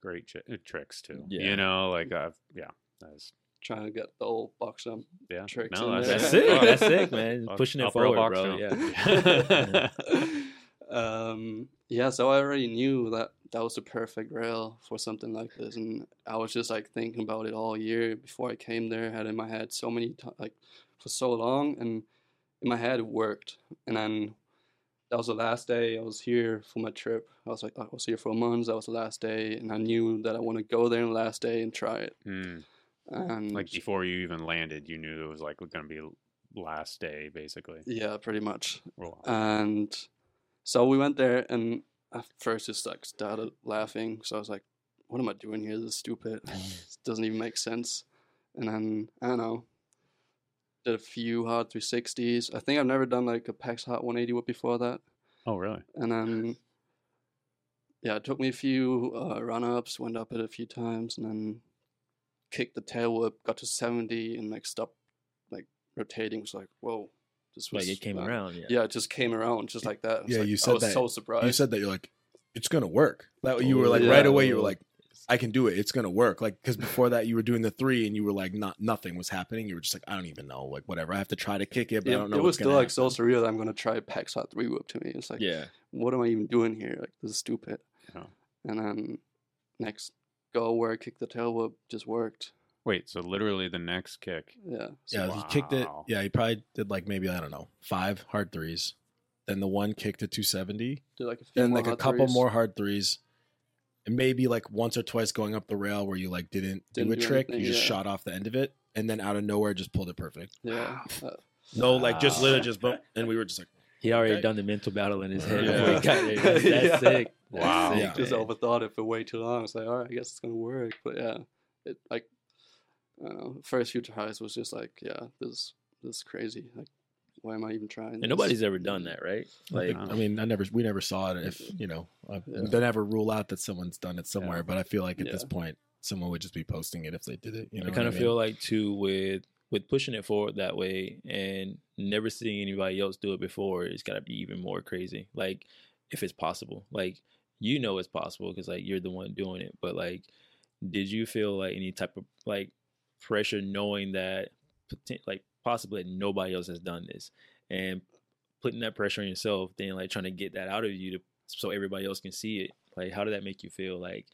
great tri- tricks too. Yeah. You know, like I've yeah, I was trying to get the old box jump yeah. tricks. No, in that's sick. That's sick, man. Box, Pushing it forward, box bro. Yeah. um. Yeah. So I already knew that that was the perfect rail for something like this, and I was just like thinking about it all year before I came there. I had it in my head so many times, like for so long, and in my head it worked. And then that was the last day I was here for my trip. I was like, I was here for a month. That was the last day, and I knew that I want to go there on the last day and try it. Mm. And like before you even landed, you knew it was like going to be last day, basically. Yeah, pretty much. Wow. And so we went there, and at first just like started laughing. So I was like, what am I doing here? This is stupid. It doesn't even make sense. And then I don't know. Did a few hard three sixties. I think I've never done like a P E X hard one eighty whip before that. Oh, really? And then, yeah, it took me a few uh, run-ups, went up it a few times, and then kicked the tail whip, got to seventy, and like stopped like rotating. It was like, whoa. This was, like it came uh, around. Yeah. yeah, it just came around just like that. Yeah, like, you said I was that, so surprised. You said that you're like, it's going to work. That You were like, yeah. right away, you were like, I can do it. It's going to work. Like, because before that you were doing the three and you were like, not nothing was happening. You were just like, I don't even know. Like, whatever. I have to try to kick it, but yeah, I don't know. It was still like happen. So surreal that I'm going to try P E X hot three whip to me. It's like, yeah, what am I even doing here? Like, this is stupid. Yeah. And then next go where I kicked the tail whip just worked. Wait, so literally the next kick. Yeah. So, yeah. Wow. He kicked it. Yeah. He probably did like maybe, I don't know, five hard threes. Then the one kick to two seventy. Did like a few then more like a couple threes. More hard threes. And maybe like once or twice going up the rail where you like didn't, didn't do a do trick, anything, you just yeah. shot off the end of it, and then out of nowhere just pulled it perfect. Yeah. Uh, no, like just literally just bump, and we were just like, he already okay. done the mental battle in his head. Yeah. That's, that's yeah. sick. Wow. Sick, yeah. Just overthought it for way too long. It's like, all right, I guess it's gonna work. But yeah, it like I don't know, first few tries was just like, yeah, this this is crazy. Like, why am I even trying? And this? Nobody's ever done that, right? Like, I, think, I mean, I never, we never saw it. If you know, yeah. they never rule out that someone's done it somewhere. Yeah. But I feel like at yeah. this point, someone would just be posting it if they did it. You know, I kind of I mean? feel like too with with pushing it forward that way and never seeing anybody else do it before. It's got to be even more crazy. Like, if it's possible, like you know, it's possible because like you're the one doing it. But like, did you feel like any type of like pressure knowing that like possibly nobody else has done this, and putting that pressure on yourself, then like trying to get that out of you to, so everybody else can see it? Like, how did that make you feel? Like,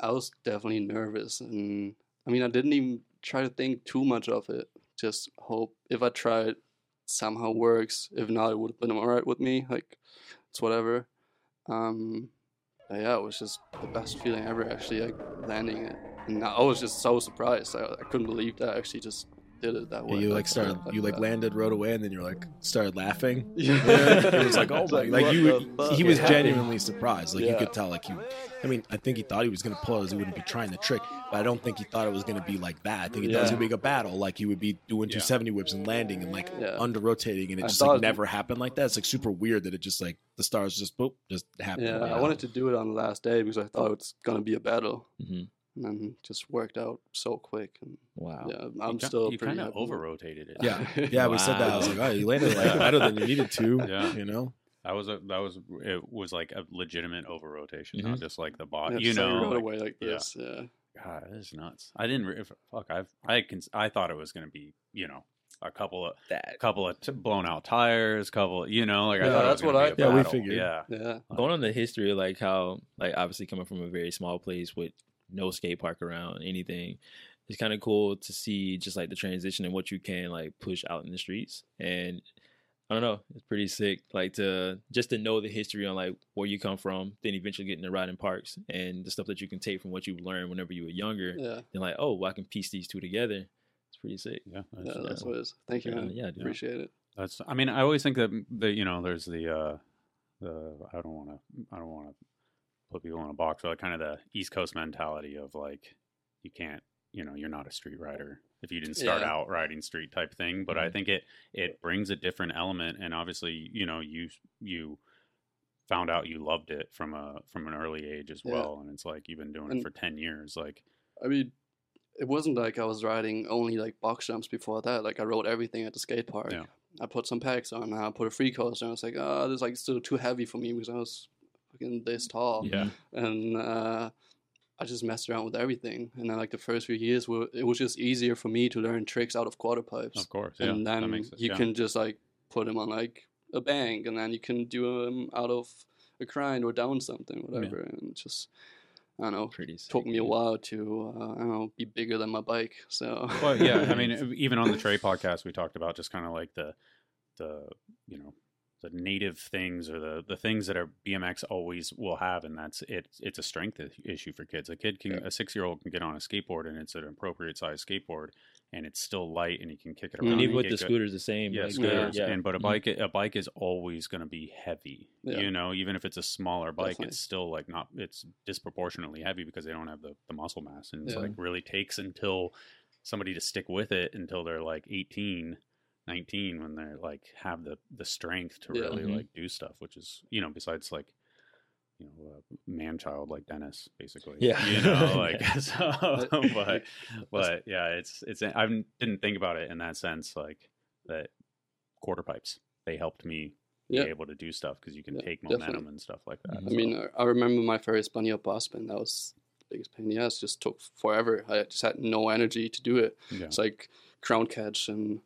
I was definitely nervous, and I mean, I didn't even try to think too much of it. Just hope if I tried, it somehow works. If not, it would have been all right with me. Like, it's whatever. Um, yeah, it was just the best feeling ever. Actually, like landing it, and I was just so surprised. I, I couldn't believe that I actually just did it that way. You like started, you like landed, rode away, and then you're like started laughing. Yeah. It was like, oh my, like you, he was genuinely surprised. Like, yeah. you could tell, like, he, I mean, I think he thought he was gonna pull it, he wouldn't be trying the trick, but I don't think he thought it was gonna be like that. I think he yeah. thought it was gonna be a battle, like he would be doing yeah. two seventy whips and landing and like yeah. under rotating, and it I just like never happened like that. It's like super weird that it just like the stars just boop just happened. Yeah, yeah. I wanted to do it on the last day because I thought it's gonna be a battle. Mm-hmm. And then just worked out so quick. And wow. Yeah, I'm you still you pretty. You kind of over rotated it. Yeah. Yeah. Wow. We said that. I was like, oh, you landed like better than you needed to. Yeah. You know? That was, a, that was, it was like a legitimate over rotation, mm-hmm. not just like the body. Yeah, you know? Like, away like this. Yeah. yeah. God, that is nuts. I didn't, re- fuck, I've, I can, I thought it was going to be, you know, a couple of, that. couple of t- blown out tires, couple, you know, like yeah, I thought that's what I, yeah, battle. We figured. Yeah. yeah. Going on the history of like how, like, obviously coming from a very small place with no skate park around anything, it's kind of cool to see just like the transition and what you can like push out in the streets. And I don't know, it's pretty sick, like to just to know the history on like where you come from, then eventually getting to ride in parks and the stuff that you can take from what you learned whenever you were younger. Yeah. And like, oh, well, I can piece these two together. It's pretty sick. Yeah, that's, yeah, that's what it is. Thank you, man. Yeah, dude. Appreciate it. That's. I mean, I always think that the you know, there's the uh, the I don't want to I don't want to put people in a box, but like kind of the East Coast mentality of like you can't. You know, you're not a street rider if you didn't start yeah. out riding street type thing. But mm-hmm. I think it it brings a different element. And obviously, you know, you you found out you loved it from a from an early age as yeah. well. And it's like you've been doing and, it for ten years. Like, I mean, it wasn't like I was riding only like box jumps before that. Like I rode everything at the skate park. Yeah. I put some packs on. I put a free coaster. And I was like, oh, this is like still too heavy for me because I was fucking this tall. Yeah. And uh I just messed around with everything, and then like the first few years were, it was just easier for me to learn tricks out of quarter pipes, of course, yeah, and then that makes sense, you yeah. can just like put them on like a bank, and then you can do them out of a grind or down something, whatever, yeah. and just I don't know, pretty sick, took me a while to uh, I don't know, be bigger than my bike. So well, yeah, I mean, even on the Trey podcast, we talked about just kind of like the the you know. the native things or the, the things that are B M X always will have. And that's it. It's a strength issue for kids. A kid can, yeah. a six-year-old can get on a skateboard and it's an appropriate size skateboard and it's still light and he can kick it around. And even with the scooters good. the same. Yeah, like, scooters. Yeah. And, but a bike, a bike is always going to be heavy, yeah. you know, even if it's a smaller bike, Definitely. It's still like not, it's disproportionately heavy because they don't have the, the muscle mass. And it's yeah. like really takes until somebody to stick with it until they're like eighteen, nineteen when they're like have the the strength to yeah, really mm-hmm. like do stuff, which is, you know, besides like, you know, a man child like Dennis basically, yeah, you know, like yeah. so but but yeah, it's it's I didn't think about it in that sense, like that quarter pipes, they helped me yep. be able to do stuff because you can yep, take momentum definitely. And stuff like that. I well. mean, I remember my first bunny up bar spin, that was the biggest pain in the ass, just took forever. I just had no energy to do it. Yeah. It's like crown catch and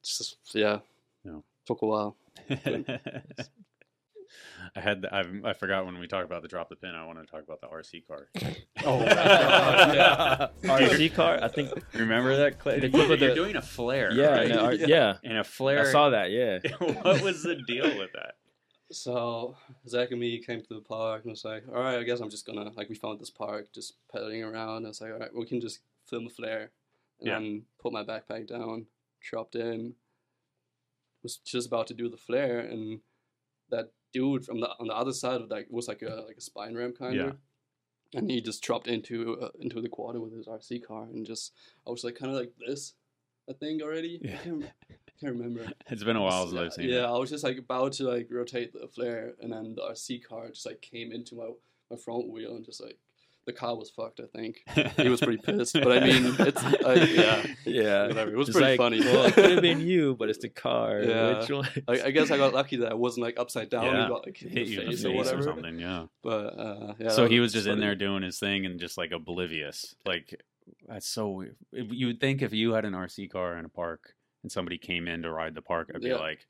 it's just yeah, yeah, took a while. I had the, I I forgot when we talked about the drop the pin. I want to talk about the R C car. Oh, my God. Yeah. R C car. I think remember that clip. The clip you, you're the, doing a flare. Yeah, right? R- yeah, and a flare. I saw that. Yeah. What was the deal with that? So Zach and me came to the park and I was like, all right, I guess I'm just gonna like we found this park, just pedaling around. And I was like, all right, we can just film a flare, and yeah. then put my backpack down. Dropped in, was just about to do the flare, and that dude from the on the other side of like was like a like a spine ramp kind of, yeah. and he just dropped into uh, into the quarter with his R C car, and just I was like kind of like this, I think already. Yeah. I, can't, I can't remember. It's been a while since yeah, I've seen. Yeah, it. I was just like about to like rotate the flare, and then the R C car just like came into my my front wheel and just like. The car was fucked, I think. He was pretty pissed. But I mean, it's like, yeah. Yeah. Whatever. It was just pretty like, funny. Well, it could have been you, but it's the car. Yeah. Which one? I, I guess I got lucky that I wasn't like upside down. Yeah. And got like hit, hit you in the face or whatever. Or something, yeah. But, uh, yeah. So he was just funny. In there doing his thing and just like oblivious. Like, that's so weird. You would think if you had an R C car in a park and somebody came in to ride the park, I'd be yeah. like,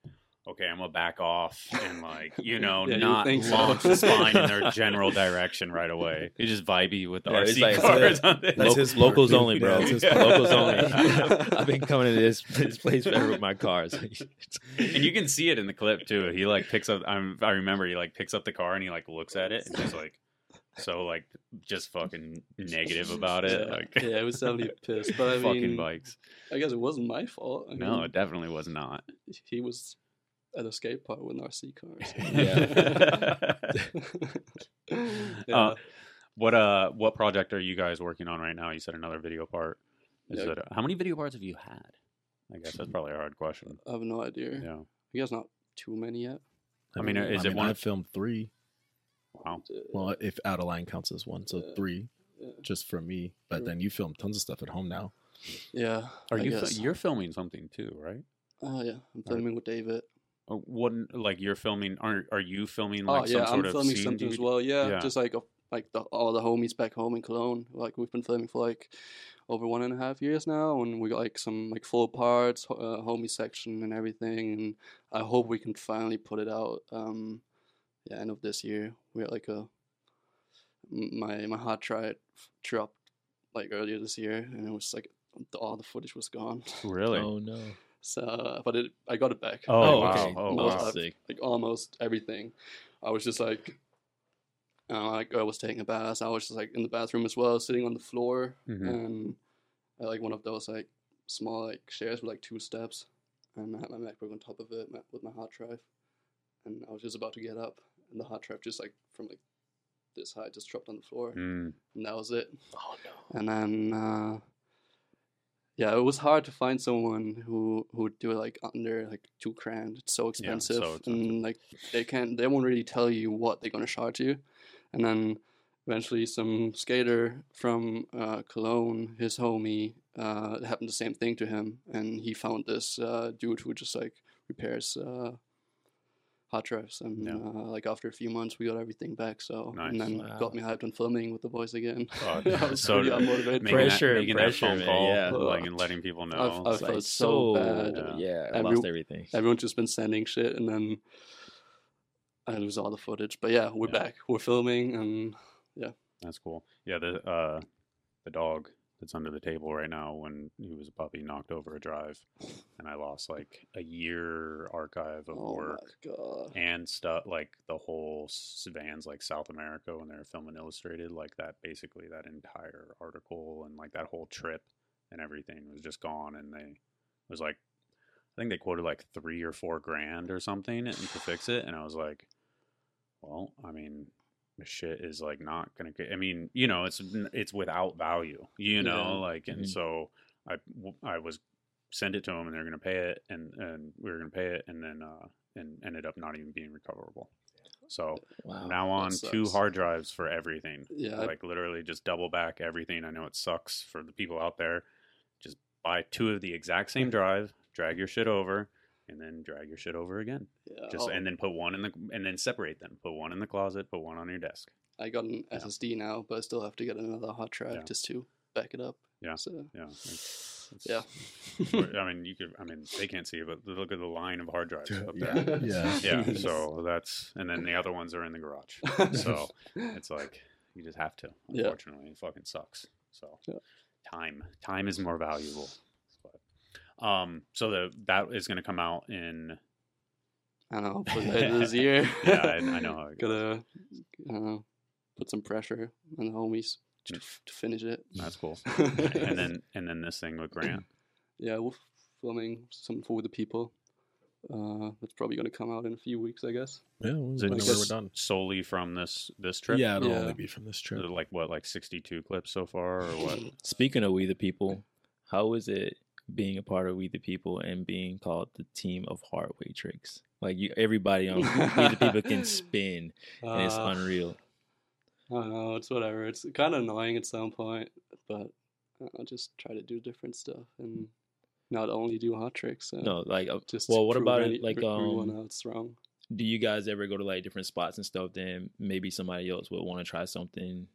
okay, I'm gonna back off and like you know yeah, not you launch so. The spine in their general direction right away. It's just vibey with the yeah, R C like, cars. Yeah. That's Local, his locals only, bro. It's his locals only. I've been coming to this this place forever with my cars, and you can see it in the clip too. He like picks up. I'm, I remember he like picks up the car and he like looks at it and just like. So like just fucking negative about it. Yeah, like yeah it was totally pissed. But I mean, fucking bikes. I guess it wasn't my fault. I no, mean, it definitely was not. He was. At a skate park with an R C cars. Yeah. yeah. Uh, what uh, what project are you guys working on right now? You said another video part. Is yeah. it, how many video parts have you had? I guess that's probably a hard question. I have no idea. Yeah, I guess not too many yet. I mean, I mean is I it mean, one? I filmed three. Wow. Well, if Out of Line counts as one, so yeah. three, yeah. just for me. But True. Then you film tons of stuff at home now. Yeah. Are I you? Guess. You're filming something too, right? Oh uh, yeah, I'm filming right. with David. What like you're filming? Are are you filming like oh, yeah, some sort I'm of filming scene something D V D? As well? Yeah, yeah. just like like the, all the homies back home in Cologne. Like we've been filming for like over one and a half years now, and we got like some like full parts, uh, homie section, and everything. And I hope we can finally put it out. Um, yeah, end of this year. We're like a my my hard drive dropped like earlier this year, and it was like all the footage was gone. Really? Oh no. So, but it, I got it back. Oh, like, wow. Oh, most, wow. Sick. Like almost everything. I was just like, uh, like I was taking a bath. I was just like in the bathroom as well, sitting on the floor, mm-hmm. and I, like one of those like small like chairs with like two steps, and I had my MacBook on top of it with my hard drive, and I was just about to get up, and the hard drive just like from like this high just dropped on the floor, mm. and that was it. Oh no! And then. Uh, Yeah, it was hard to find someone who, who would do it like under like two grand. It's so expensive, yeah, so expensive. And like they can't, they won't really tell you what they're gonna charge you. And then eventually, some skater from uh, Cologne, his homie, uh, it happened the same thing to him, and he found this uh, dude who just like repairs uh, hard drives. And yeah. uh, like after a few months, we got everything back. So nice. And then wow. got me hyped on filming with the boys again. Oh, I was so pretty unmotivated. Pressure, that, making pressure, that phone call, yeah. like and letting people know. I've, I've like, felt so, so bad. Yeah, yeah I Every, lost everything. Everyone's just been sending shit, and then I lose all the footage. But yeah, we're yeah. back. We're filming, and yeah, that's cool. Yeah, the uh, the dog that's under the table right now, when he was a puppy, knocked over a drive, and I lost like a year archive of oh work my God. And stuff, like the whole Vans, like South America when they were filming Illustrated, like that, basically that entire article and like that whole trip and everything was just gone. And they was like, I think they quoted like three or four grand or something to fix it. And I was like, well, I mean, shit is like not gonna, I mean, you know, it's it's without value, you know, yeah. like, and mm-hmm. so I I was sent it to them, and they're gonna pay it, and and we were gonna pay it, and then uh and ended up not even being recoverable. So wow, from now on, two hard drives for everything. Yeah, like I... literally just double back everything. I know it sucks for the people out there. Just buy two of the exact same drive, drag your shit over. And then drag your shit over again. Yeah, just I'll, and then put one in the and then separate them. Put one in the closet. Put one on your desk. I got an yeah. S S D now, but I still have to get another hard drive yeah. just to back it up. Yeah, so, yeah, it's, it's, yeah. It's, I mean, you could. I mean, they can't see it, but look at the line of hard drives up there. Yeah, yeah. yeah. So that's and then the other ones are in the garage. So it's like you just have to. Unfortunately, yeah. it fucking sucks. So yeah. time, time is more valuable. Um, so the, that is going to come out in, I don't know, hopefully later this year. Yeah, I, I know. Gotta uh, put some pressure on the homies to, to finish it. That's cool. and then, and then this thing with Grant. Yeah, we're filming something for the people. Uh, that's probably going to come out in a few weeks, I guess. Yeah, we'll so we're done. Solely from this this trip. Yeah, it'll yeah. only be from this trip. Like what, like sixty-two clips so far, or what? Speaking of We the People, how is it being a part of We the People and being called the team of hardway tricks? Like you, everybody on We the People can spin, and it's uh, unreal. I don't know, it's whatever. It's kind of annoying at some point, but I just try to do different stuff and not only do hot tricks. So no, like uh, just well, what about any, it? Like um, else wrong. Do you guys ever go to like different spots and stuff? Then maybe somebody else would want to try something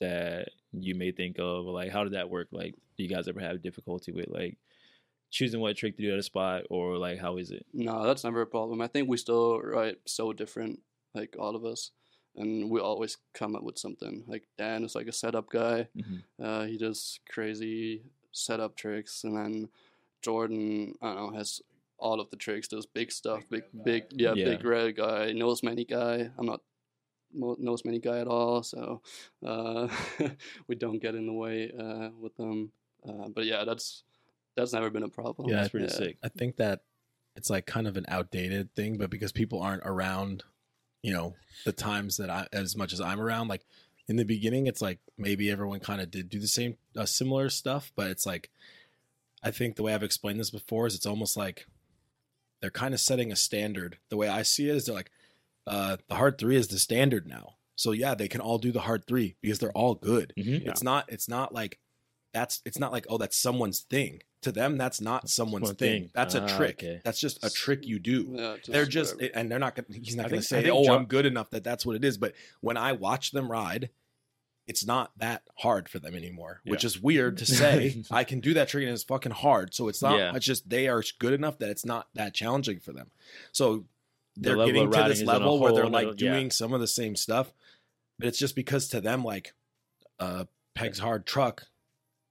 that you may think of. Like, how did that work? Like, do you guys ever have difficulty with like choosing what trick to do at a spot, or like how is it? No, that's never a problem. I think we still write so different, like all of us, and we always come up with something. Like Dan is like a setup guy, mm-hmm. uh, he does crazy setup tricks, and then Jordan, I don't know, has all of the tricks. Does big stuff, big big yeah, yeah. big red guy, nose many guy. I'm not nose many guy at all, so uh, we don't get in the way uh, with them. Uh, but yeah, that's. That's never been a problem. Yeah, that's pretty yeah. sick. I think that it's like kind of an outdated thing, but because people aren't around, you know, the times that I, as much as I'm around, like in the beginning, it's like maybe everyone kind of did do the same, uh, similar stuff, but it's like, I think the way I've explained this before is it's almost like they're kind of setting a standard. The way I see it is they're like, uh, the hard three is the standard now. So yeah, they can all do the hard three because they're all good. Mm-hmm. Yeah. It's not, it's not like that's, it's not like, oh, that's someone's thing. To them, that's not someone's thing. thing. That's ah, a trick. Okay. That's just a trick you do. Yeah, just they're just, whatever. And they're not going to, he's not going to say, oh, John, I'm good enough that that's what it is. But when I watch them ride, it's not that hard for them anymore, yeah. which is weird to say. I can do that trick and it's fucking hard. So it's not, yeah. it's just they are good enough that it's not that challenging for them. So they're the getting to this level where they're like little, doing yeah. some of the same stuff. But it's just because to them, like uh, Peg's hard truck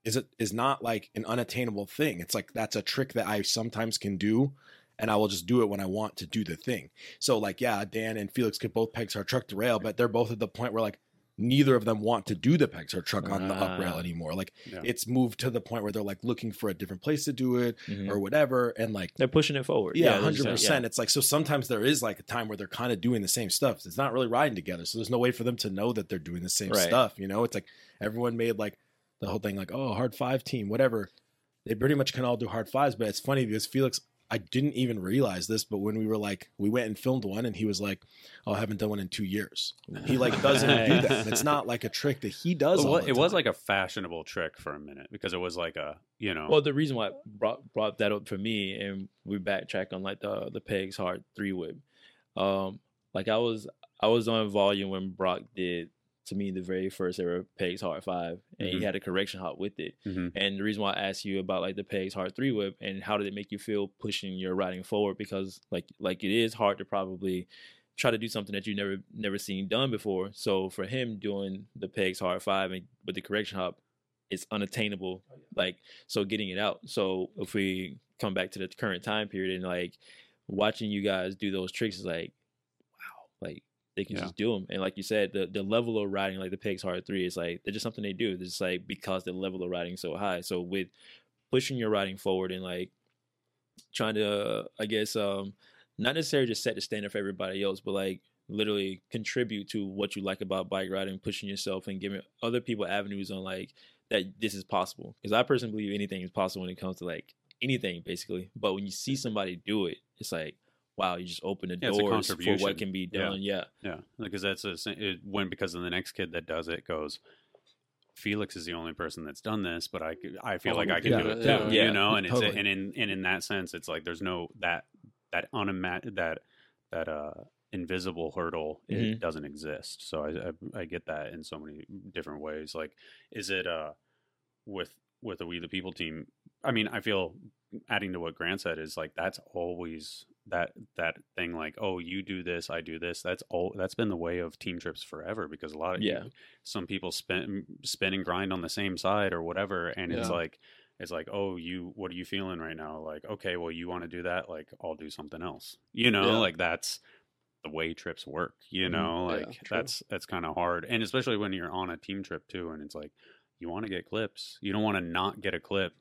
is it is not like an unattainable thing. It's like, that's a trick that I sometimes can do, and I will just do it when I want to do the thing. So like, yeah, Dan and Felix could both peg start truck to rail, but they're both at the point where like neither of them want to do the peg start truck on uh, the up rail anymore. Like yeah. It's moved to the point where they're like looking for a different place to do it mm-hmm. or whatever. And like, they're pushing it forward. Yeah. A hundred percent. It's like, so sometimes there is like a time where they're kind of doing the same stuff. It's not really riding together. So there's no way for them to know that they're doing the same right. stuff. You know, it's like everyone made like the whole thing, like, oh, hard five team, whatever. They pretty much can all do hard fives, but it's funny because Felix, I didn't even realize this, but when we were like, we went and filmed one and he was like, oh, I haven't done one in two years. He like doesn't do that. And it's not like a trick that he does. Well, all the it time. Was like a fashionable trick for a minute because it was like a, you know. Well, the reason why I brought, brought that up for me, and we backtrack on like the, the pegs hard three whip. Um, like I was, I was on volume when Brock did, to me, the very first ever pegs hard five, and mm-hmm. he had a correction hop with it. Mm-hmm. And the reason why I asked you about like the pegs hard three whip and how did it make you feel pushing your riding forward, because like like it is hard to probably try to do something that you never never seen done before. So for him doing the pegs hard five and with the correction hop, it's unattainable. Like so, getting it out. So if we come back to the current time period and like watching you guys do those tricks is like, wow, like. They can yeah. just do them. And like you said, the, the level of riding, like the pegs hard three, is like, they're just something they do. It's like, because the level of riding is so high. So with pushing your riding forward and like trying to, uh, I guess, um, not necessarily just set the standard for everybody else, but like literally contribute to what you like about bike riding, pushing yourself and giving other people avenues on like that this is possible. Because I personally believe anything is possible when it comes to like anything basically. But when you see somebody do it, it's like, wow, you just open the yeah, doors for what can be done. Yeah. Yeah. yeah. Because that's a, it when, because then the next kid that does it goes, Felix is the only person that's done this, but I, I feel oh, like I can yeah, do it yeah, too, yeah, you know? And totally. It's, and in, and in that sense, it's like, there's no, that, that unimagined, that, that, uh, invisible hurdle, it mm-hmm. doesn't exist. So I, I, I get that in so many different ways. Like, is it, uh, with, with the We the People team? I mean, I feel adding to what Grant said is like, that's always, that that thing like, oh, you do this, I do this, that's all that's been the way of team trips forever, because a lot of yeah you, some people spin spin and grind on the same side or whatever, and yeah. it's like it's like oh, you, what are you feeling right now? Like, okay, well, you want to do that, like I'll do something else, you know? yeah. Like that's the way trips work, you mm-hmm. know? Like yeah, that's that's kind of hard, and especially when you're on a team trip too, and it's like you want to get clips, you don't want to not get a clip.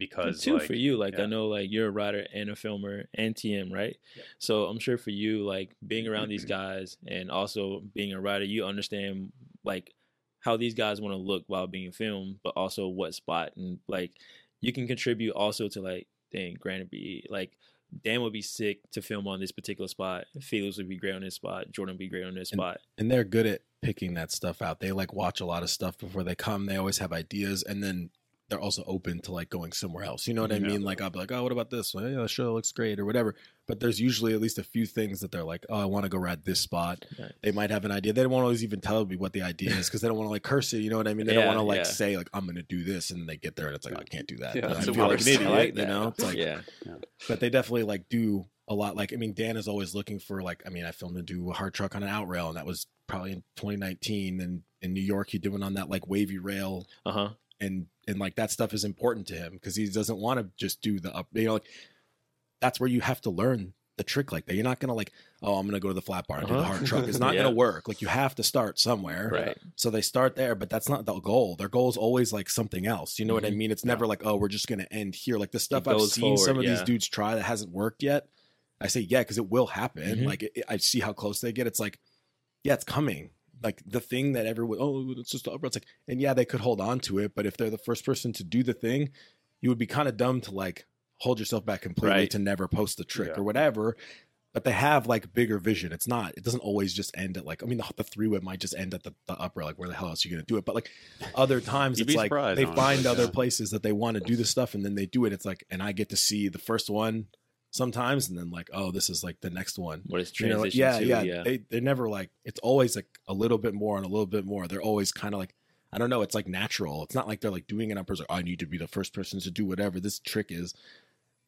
Because too, like, for you, like yeah. I know, like you're a rider and a filmer and T M, right? Yeah. So I'm sure for you, like being around mm-hmm. these guys and also being a rider, you understand like how these guys want to look while being filmed, but also what spot, and like you can contribute also to like, dang, Grant be like, Dan would be sick to film on this particular spot. Felix would be great on this spot. Jordan would be great on this and, spot. And they're good at picking that stuff out. They like watch a lot of stuff before they come. They always have ideas, and then they're also open to like going somewhere else. You know what I mean? Yeah. Like I'll be like, oh, what about this? Well, yeah, sure, looks great or whatever. But there's usually at least a few things that they're like, oh, I want to go ride this spot. Right. They might have an idea. They don't want to always even tell me what the idea is, because they don't want to like curse it. You know what I mean? They yeah, don't want to like yeah. say like, I'm going to do this. And then they get there and it's like, oh, I can't do that. Yeah, I feel like an idiot, like you know? It's like, yeah. yeah. But they definitely like do a lot. Like, I mean, Dan is always looking for like, I mean, I filmed him do a hard truck on an out rail, and that was probably in twenty nineteen. And in New York, he did one on that like wavy rail. Uh-huh. And and like that stuff is important to him, because he doesn't want to just do the up. You know, like that's where you have to learn the trick like that. You're not gonna like, oh, I'm gonna go to the flat bar and uh-huh. do the hard truck. It's not yeah. gonna work. Like you have to start somewhere. Right. So they start there, but that's not the goal. Their goal is always like something else. You know mm-hmm. what I mean? It's yeah. never like, oh, we're just gonna end here. Like the stuff I've seen forward, some of yeah. these dudes try that hasn't worked yet. I say yeah, because it will happen. Mm-hmm. Like it, it, I see how close they get. It's like, yeah, it's coming. Like the thing that everyone, oh, it's just the up. It's like, and yeah, they could hold on to it, but if they're the first person to do the thing, you would be kind of dumb to like hold yourself back completely right. to never post the trick yeah. or whatever. But they have like bigger vision. It's not, it doesn't always just end at like, I mean, the, the three whip might just end at the, the upper, like where the hell else are you going to do it? But like other times it's like they honestly, find yeah. other places that they want to do this stuff, and then they do it. It's like, and I get to see the first one sometimes, and then like, oh, this is like the next one. What is transition? You know, like, yeah, to, yeah, yeah. They they're never like, it's always like a little bit more and a little bit more. They're always kind of like, I don't know. It's like natural. It's not like they're like doing it on purpose. Like, I need to be the first person to do whatever this trick is,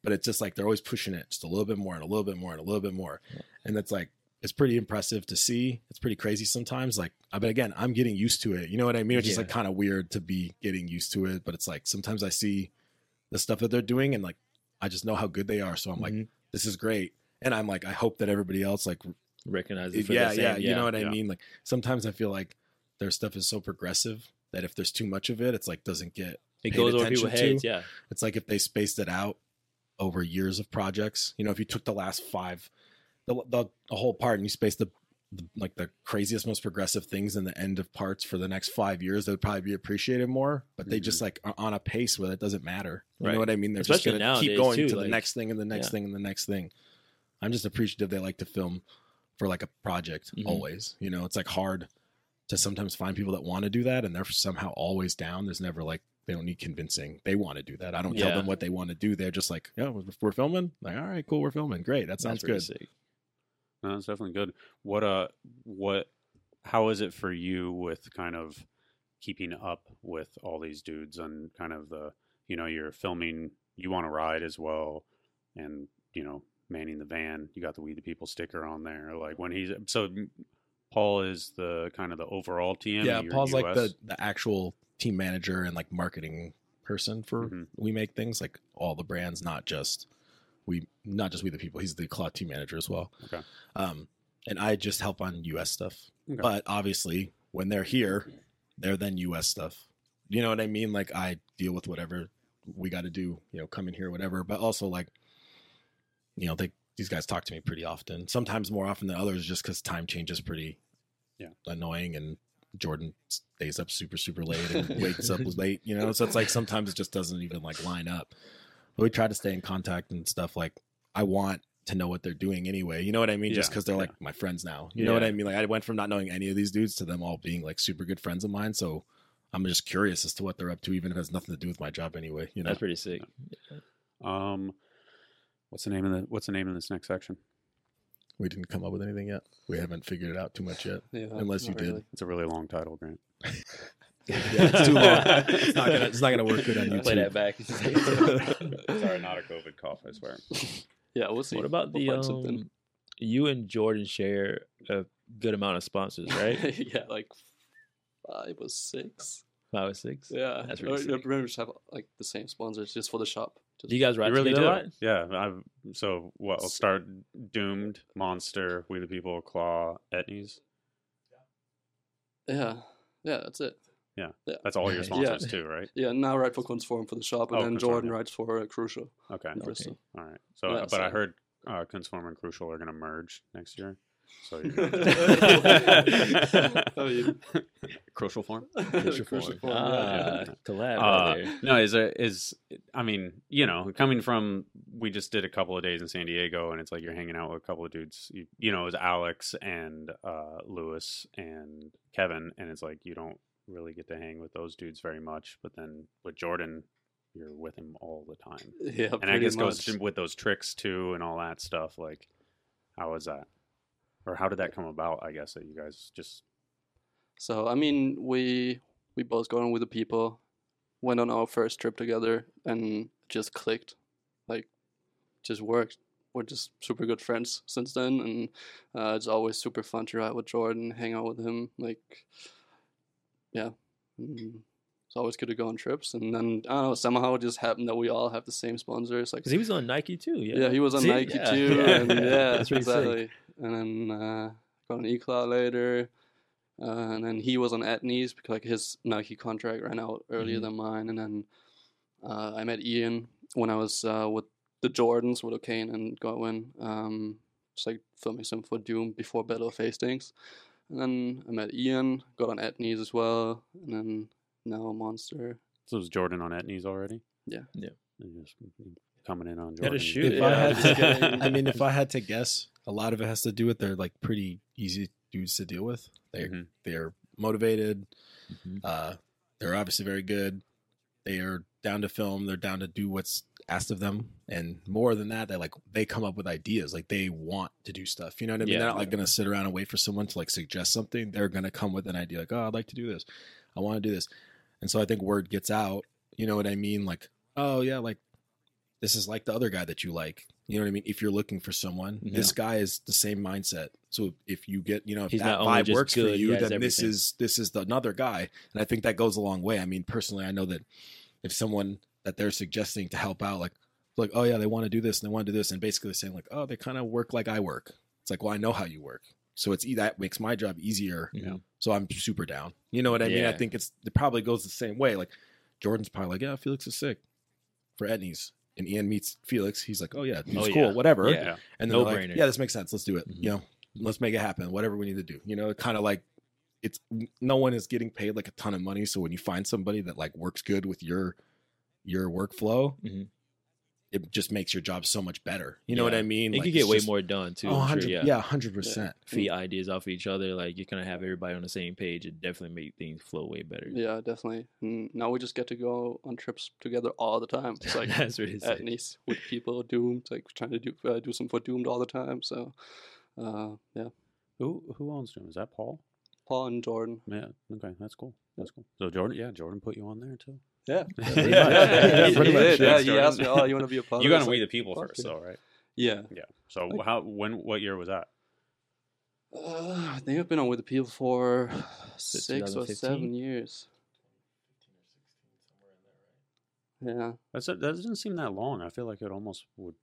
but it's just like they're always pushing it just a little bit more and a little bit more and a little bit more, yeah. and it's like it's pretty impressive to see. It's pretty crazy sometimes. Like, but again, I'm getting used to it. You know what I mean? It's just yeah. like kind of weird to be getting used to it. But it's like sometimes I see the stuff that they're doing and like I just know how good they are. So I'm mm-hmm. like, this is great. And I'm like, I hope that everybody else like recognizes it. For yeah, the same. yeah. You yeah, know what yeah. I mean? Like sometimes I feel like their stuff is so progressive that if there's too much of it, it's like doesn't get it goes over people's heads. Yeah. It's like if they spaced it out over years of projects, you know, if you took the last five, the the, the whole part and you spaced the, the like the craziest, most progressive things in the end of parts for the next five years, that would probably be appreciated more. But mm-hmm. they just like are on a pace where it doesn't matter. You right. know what I mean? They're Especially just gonna keep going too, to like, the next thing and the next yeah. thing and the next thing. I'm just appreciative they like to film for like a project mm-hmm. always. You know, it's like hard to sometimes find people that want to do that and they're somehow always down. There's never like, they don't need convincing. They want to do that. I don't yeah. tell them what they want to do. They're just like, yeah, we're, we're filming. Like, all right, cool. We're filming. Great. That sounds that's good. Sick. No, that's definitely good. What, uh, what, how is it for you with kind of keeping up with all these dudes and kind of the, you know, you're filming, you want to ride as well. And, you know, manning the van, you got the We the People sticker on there. Like when he's so Paul is the kind of the overall T M. Yeah, Paul's U S like the, the actual team manager and like marketing person for mm-hmm. We Make Things, like all the brands, not just we not just We the People. He's the Claw team manager as well. Okay. Um and I just help on U S stuff. Okay. But obviously when they're here, they're then U S stuff. You know what I mean? Like I deal with whatever we gotta do, you know, come in here, whatever. But also like you know, they, these guys talk to me pretty often, sometimes more often than others, just because time change is pretty yeah. annoying. And Jordan stays up super, super late and wakes up late, you know? So it's like, sometimes it just doesn't even like line up, but we try to stay in contact and stuff. Like I want to know what they're doing anyway. You know what I mean? Yeah, just cause they're yeah. like my friends now, you yeah. know what I mean? Like I went from not knowing any of these dudes to them all being like super good friends of mine. So I'm just curious as to what they're up to, even if it has nothing to do with my job anyway, you know? That's pretty sick. Um, What's the name of the What's the name of this next section? We didn't come up with anything yet. We haven't figured it out too much yet. Yeah, unless you really. did. It's a really long title, Grant. yeah, it's too long. It's not gonna. It's not gonna work good on YouTube. Play that back. Sorry, not a COVID cough. I swear. Yeah, we'll see. What about we'll the um, you and Jordan share a good amount of sponsors, right? yeah, like five or six. Five or six. Yeah, that's really. I remember just have like the same sponsors just for the shop. Do you guys ride you really do? Lot? Yeah. I've, so, what? I'll start Doomed, Monster, We the People, Claw, Etnies. Yeah. Yeah, that's it. Yeah. yeah. That's all your sponsors, yeah. too, right? Yeah, now I ride for Conform for the shop, and oh, then Conform, Jordan yeah. rides for uh, Crucial. Okay. okay. All right. So, yeah, but so. I heard uh, Conform and Crucial are going to merge next year. So, you're gonna... oh, you... Crucial form, Crucial form, ah, yeah. collab. Uh, right there. No, is a, is I mean, you know, coming from we just did a couple of days in San Diego, and it's like you're hanging out with a couple of dudes. You, you know, it was Alex and uh, Lewis and Kevin, and it's like you don't really get to hang with those dudes very much. But then with Jordan, you're with him all the time. Yeah, and I guess much. goes with those tricks too and all that stuff. Like, how was that? Or how did that come about, I guess, that you guys just... So, I mean, we we both got on with the people, went on our first trip together, and just clicked. Like, just worked. We're just super good friends since then, and uh, it's always super fun to ride with Jordan, hang out with him. Like, yeah. Mm-hmm. It's always good to go on trips, and then I don't know, somehow it just happened that we all have the same sponsors. Like, because he was on Nike too, yeah. Yeah, he was on See? Nike yeah. too, yeah. and yeah, that's exactly. And then uh, got an eCloud later, uh, and then he was on Etnies because like his Nike contract ran out earlier mm-hmm. than mine. And then uh, I met Ian when I was uh, with the Jordans with O'Kane and Godwin, um, just like filming some for Doom before Battle of Hastings. And then I met Ian, got on Etnies as well, and then. No Monster. So was Jordan on Etnies already? Yeah, yeah. Just coming in on Jordan. Shoot. If yeah. I had to guess, I mean, if I had to guess, a lot of it has to do with they're like pretty easy dudes to deal with. They mm-hmm. they're motivated. Mm-hmm. Uh, they're obviously very good. They are down to film. They're down to do what's asked of them, and more than that, they like they come up with ideas. Like they want to do stuff. You know what I mean? Yeah, they're not like going to sit around and wait for someone to like suggest something. They're going to come with an idea. Like, oh, I'd like to do this. I want to do this. And so I think word gets out, you know what I mean? Like, oh yeah, like this is like the other guy that you like, You know what I mean? If you're looking for someone, yeah. this guy is the same mindset. So if you get, you know, if He's that vibe works good, for you, then everything. this is this is the, another guy. And I think that goes a long way. I mean, personally, I know that if someone that they're suggesting to help out, like, like, oh yeah, they want to do this and they want to do this, and basically saying like, oh, they kind of work like I work. It's like, well, I know how you work, so it's that makes my job easier. Yeah. So I'm super down. You know what I yeah. mean? I think it's it probably goes the same way. Like Jordan's probably like, yeah, Felix is sick for Etnies. And Ian meets Felix. He's like, oh, yeah, he's oh, cool, yeah. whatever. Yeah. And then no like, yeah, this makes sense. Let's do it. Mm-hmm. You know, let's make it happen. Whatever we need to do. You know, kind of like it's no one is getting paid like a ton of money. So when you find somebody that like works good with your your workflow, mm-hmm. it just makes your job so much better. You yeah. know what I mean? It like, could get way just, more done, too. Oh, sure, yeah. yeah, one hundred percent. Yeah. Feed ideas off each other. Like you're going to have everybody on the same page. It definitely make things flow way better. Yeah, definitely. And now we just get to go on trips together all the time. It's like That's really at sick. Nice with people, Doomed, like trying to do uh, do something for Doomed all the time. So, uh, yeah. Who who owns Doomed? Is that Paul? Paul and Jordan. Yeah, okay. That's cool. That's cool. So, Jordan, yeah, Jordan put you on there, too. Yeah, yeah, pretty much. yeah, yeah, pretty much. Did. yeah. He asked me, "Oh, you want to be a part?" You got to We the People first, yeah. though, right? Yeah, yeah. So like, how? When? What year was that? Uh, I think I've been on We the People for six or seven years. Yeah, that's a, that doesn't seem that long. I feel like it almost would.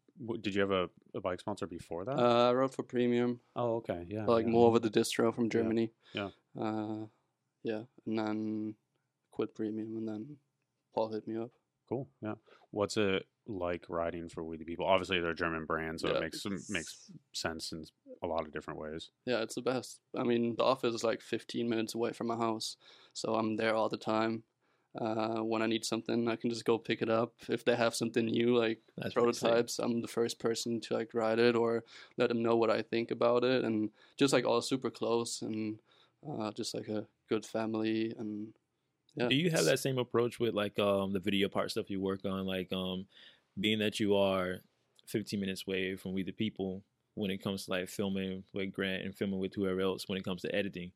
Did you have a, a bike sponsor before that? Uh, I rode for Premium. Oh, okay, yeah. Like yeah. more over the distro from Germany. Yeah. Yeah, uh, yeah. and then quit Premium, and then. Paul hit me up. Cool. Yeah. What's it like riding for We the People? Obviously, they're a German brand, so yeah, it makes makes sense in a lot of different ways. Yeah, it's the best. I mean, the office is like fifteen minutes away from my house, so I'm there all the time. Uh, when I need something, I can just go pick it up. If they have something new, like That's prototypes, I'm the first person to like ride it or let them know what I think about it, and just like all super close and uh, just like a good family and. Yeah. Do you have that same approach with like um, the video part stuff you work on? Like um, being that you are fifteen minutes away from We the People when it comes to like filming with Grant and filming with whoever else when it comes to editing,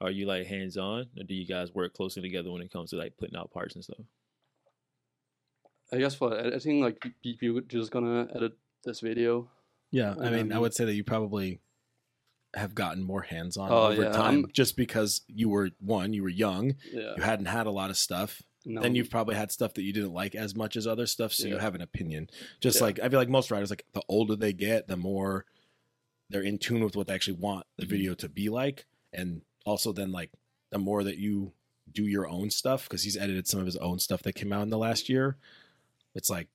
are you like hands on or do you guys work closely together when it comes to like putting out parts and stuff? I guess for editing, like you're just going to edit this video. Yeah. I mean, um, I would say that you probably have gotten more hands-on oh, over yeah. time I'm, just because you were one you were young yeah. you hadn't had a lot of stuff no. then you've probably had stuff that you didn't like as much as other stuff so yeah. you have an opinion just yeah. like I feel like most riders, like the older they get the more they're in tune with what they actually want the mm-hmm. video to be like, and also then like the more that you do your own stuff, because he's edited some of his own stuff that came out in the last year, it's like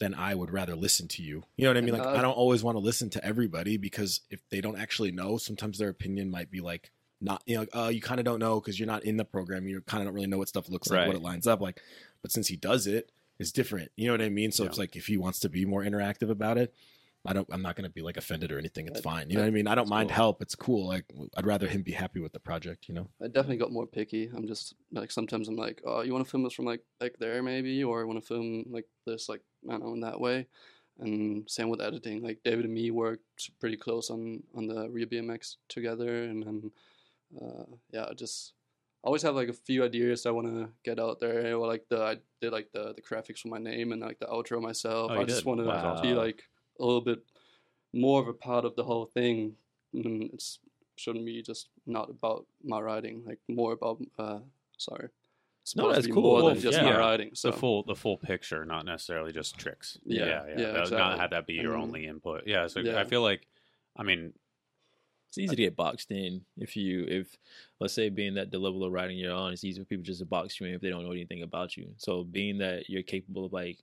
then I would rather listen to you. You know what I mean? Like, uh, I don't always want to listen to everybody because if they don't actually know, sometimes their opinion might be like, not, you know, like, oh, you kind of don't know because you're not in the program. You kind of don't really know what stuff looks like, right. what it lines up like. But since he does it, it's different. You know what I mean? So yeah. it's like, if he wants to be more interactive about it, I don't, I'm not going to be like offended or anything. It's fine. You know what I mean? I don't mind cool. help. It's cool. Like I'd rather him be happy with the project, you know? I definitely got more picky. I'm just like, sometimes I'm like, oh, you want to film this from like, like there maybe, or I want to film like this, like, I don't know, in that way. And same with editing. Like David and me worked pretty close on, on the Real B M X together. And then, uh, yeah, I just always have like a few ideas I want to get out there. Or like the, I did like the, the graphics for my name and like the outro myself. Oh, I just want wow. to be like, a little bit more of a part of the whole thing. It shouldn't be just not about my riding, like more about uh sorry it's no that's cool more well, than just yeah. my riding, so the full the full picture, not necessarily just tricks. yeah yeah, yeah. yeah that, exactly. Not have that be your mm-hmm. only input. yeah so yeah. I feel like I mean it's easy to get boxed in if you if let's say being that the level of riding you're on, it's easy for people just to box you in if they don't know anything about you. So being that you're capable of like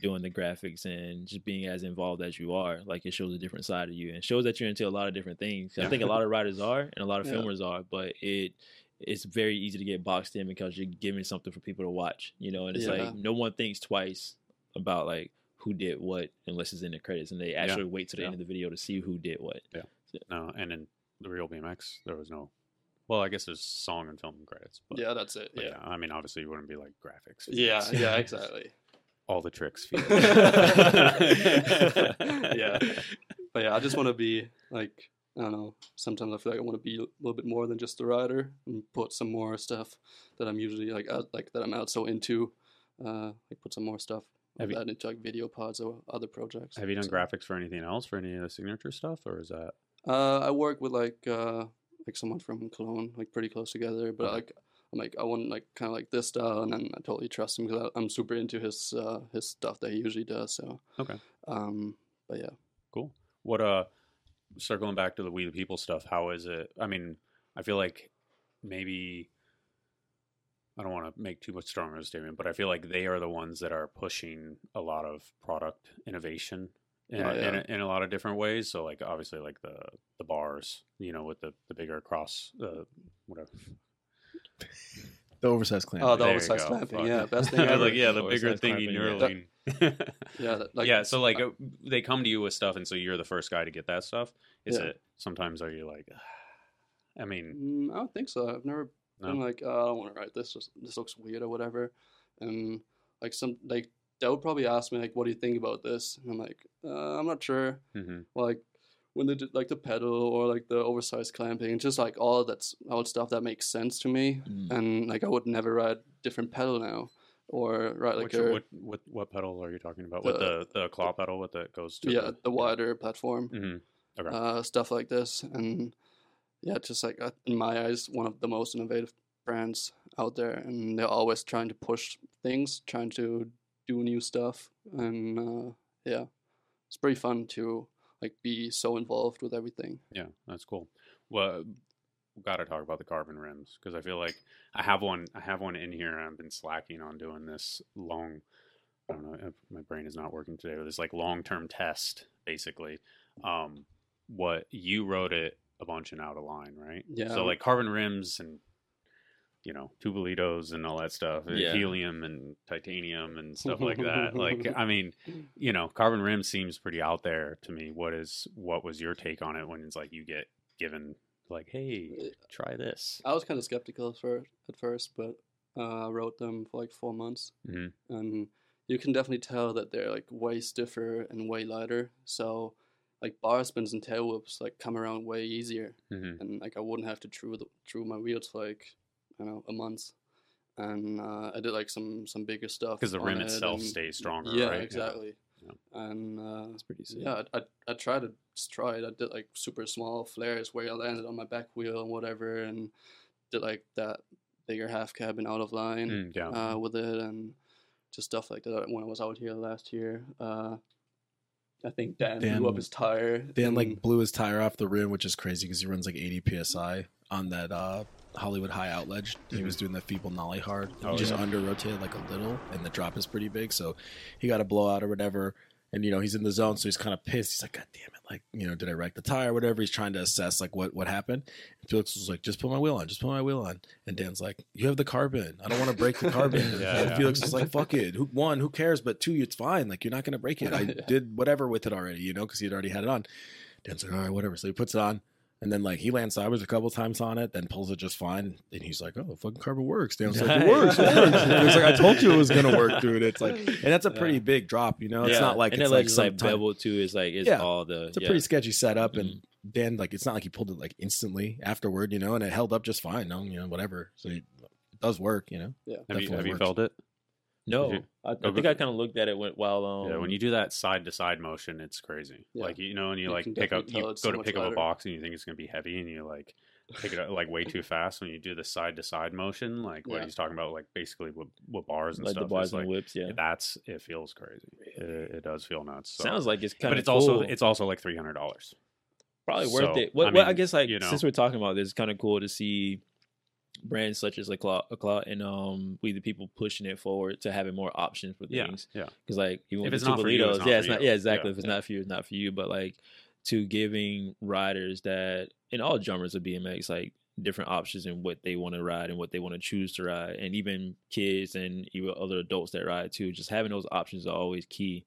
doing the graphics and just being as involved as you are, like it shows a different side of you and shows that you're into a lot of different things. I think a lot of writers are and a lot of yeah. filmers are, but it it's very easy to get boxed in because you're giving something for people to watch, you know, and it's yeah. like no one thinks twice about like who did what unless it's in the credits, and they actually yeah. wait to the yeah. end of the video to see who did what. Yeah. So, no, and in the Real B M X there was no Well, I guess there's song and film credits. But, yeah, that's it. Yeah. yeah. I mean obviously you wouldn't be like graphics. Yeah, yeah, exactly. All the tricks. yeah. But yeah, I just want to be like, I don't know, sometimes I feel like I want to be a little bit more than just a rider and put some more stuff that I'm usually like, out, like that I'm not so into, uh, like put some more stuff Have you, into like video pods or other projects. Have you done so. graphics for anything else, for any of the signature stuff, or is that? Uh, I work with like uh, like someone from Cologne, like pretty close together. But okay. like I'm like I want like kind of like this style, and then I totally trust him because I'm super into his uh, his stuff that he usually does. So okay, um, but yeah, cool. What uh, circling back to the We the People stuff, how is it? I mean, I feel like maybe. I don't want to make too much stronger a statement, but I feel like they are the ones that are pushing a lot of product innovation in, yeah, yeah. in, in a lot of different ways. So, like, obviously, like the, the bars, you know, with the, the bigger cross, uh, whatever. The oversized clamp. Oh, the there oversized clamping. Yeah, best thing ever. Like, yeah, the bigger thingy knurling. Yeah, that, like, yeah. So, like, uh, they come to you with stuff, and so you're the first guy to get that stuff. Is yeah. it sometimes are you like, I mean, I don't think so. I've never. No. I'm like, oh, I don't want to write this. This looks weird or whatever. And like some, like they would probably ask me like, what do you think about this? And I'm like, uh, I'm not sure. Mm-hmm. Like when they did like the pedal or like the oversized clamping, just like all that's all stuff that makes sense to me. Mm. And like I would never ride different pedal now or ride like Which, a, what, what what pedal are you talking about? The, with the the claw pedal, what that goes to? Yeah, the, the wider yeah. platform. Mm-hmm. Okay. Uh, stuff like this and. Yeah, just like in my eyes, one of the most innovative brands out there, and they're always trying to push things, trying to do new stuff, and uh, yeah, it's pretty fun to like be so involved with everything. Yeah, that's cool. Well, we gotta talk about the carbon rims because I feel like I have one. I have one in here, and I've been slacking on doing this long. I don't know. My brain is not working today. But this like long-term test, basically. Um, what you wrote it. A bunch and Out of Line, right? Yeah. So like carbon rims and you know tubolitos and all that stuff, and yeah. helium and titanium and stuff like that. Like I mean, you know, carbon rim seems pretty out there to me. What is what was your take on it when it's like you get given like, hey, try this? I was kind of skeptical for at first, but uh, I wrote them for like four months, mm-hmm. and you can definitely tell that they're like way stiffer and way lighter. So. Like bar spins and tail whips like come around way easier, mm-hmm. and like I wouldn't have to true the, true my wheels for like you know a month, and uh, I did like some some bigger stuff because the rim it itself and, stays stronger. Yeah, right? exactly. Yeah. And uh, that's pretty sick. Yeah, I, I I tried to just try it. I did like super small flares where I landed on my back wheel and whatever, and did like that bigger half cab and Out of Line mm, yeah. uh, with it, and just stuff like that. When I was out here last year. Uh, I think Dan, Dan blew up his tire. Dan and, like blew his tire off the rim, which is crazy because he runs like eighty P S I on that uh, Hollywood High out ledge. Mm-hmm. He was doing the feeble nollie hard. Oh, he just yeah. under rotated like a little, and the drop is pretty big. So he got a blowout or whatever. And, you know, he's in the zone, so he's kind of pissed. He's like, God damn it. Like, you know, did I wreck the tire or whatever? He's trying to assess, like, what, what happened. And Felix was like, just put my wheel on. Just put my wheel on. And Dan's like, you have the carbon. I don't want to break the carbon. yeah, and yeah. Felix was like, fuck it. Who, one, who cares? But two, it's fine. Like, you're not going to break it. I yeah. did whatever with it already, you know, because he had already had it on. Dan's like, all right, whatever. So he puts it on. And then, like, he lands sideways a couple times on it, then pulls it just fine. And he's like, oh, the fucking carbon works. Dan's like, it works, it works. It's like, I told you it was going to work, dude. It's like, and that's a pretty yeah. big drop, you know? It's yeah. not like and it's like, like bevel, too, is like, it's yeah. all the. It's a yeah. pretty sketchy setup. And mm-hmm. Dan, like, it's not like he pulled it, like, instantly afterward, you know? And it held up just fine, no, you know, whatever. So it does work, you know? Yeah. Have, you, have you felt it? No, you, I, I think okay. I kind of looked at it when, while um, yeah. When you do that side to side motion, it's crazy. Yeah. Like you know, and you, you like pick up, you go so to pick lighter. Up a box, and you think it's gonna be heavy, and you like pick it up like way too fast. When you do the side to side motion, like yeah. what he's talking about, like basically with, with bars and like stuff, the bars and like, whips. Yeah, that's it feels crazy. It, it does feel nuts. So. Sounds like it's kind of, but it's cool. also it's also like three hundred dollars. Probably worth so, it. What I, mean, well, I guess like you know, since we're talking about this, it's kind of cool to see. Brands such as like Claw, Claw and um, We the People pushing it forward to having more options for things. Yeah, because yeah. like even if it's not for you, it's not yeah, it's not. Yeah, exactly. Yeah, if it's yeah. not for you, it's not for you. But like to giving riders that and all genres of B M X like different options in what they want to ride and what they want to choose to ride, and even kids and even other adults that ride too. Just having those options are always key.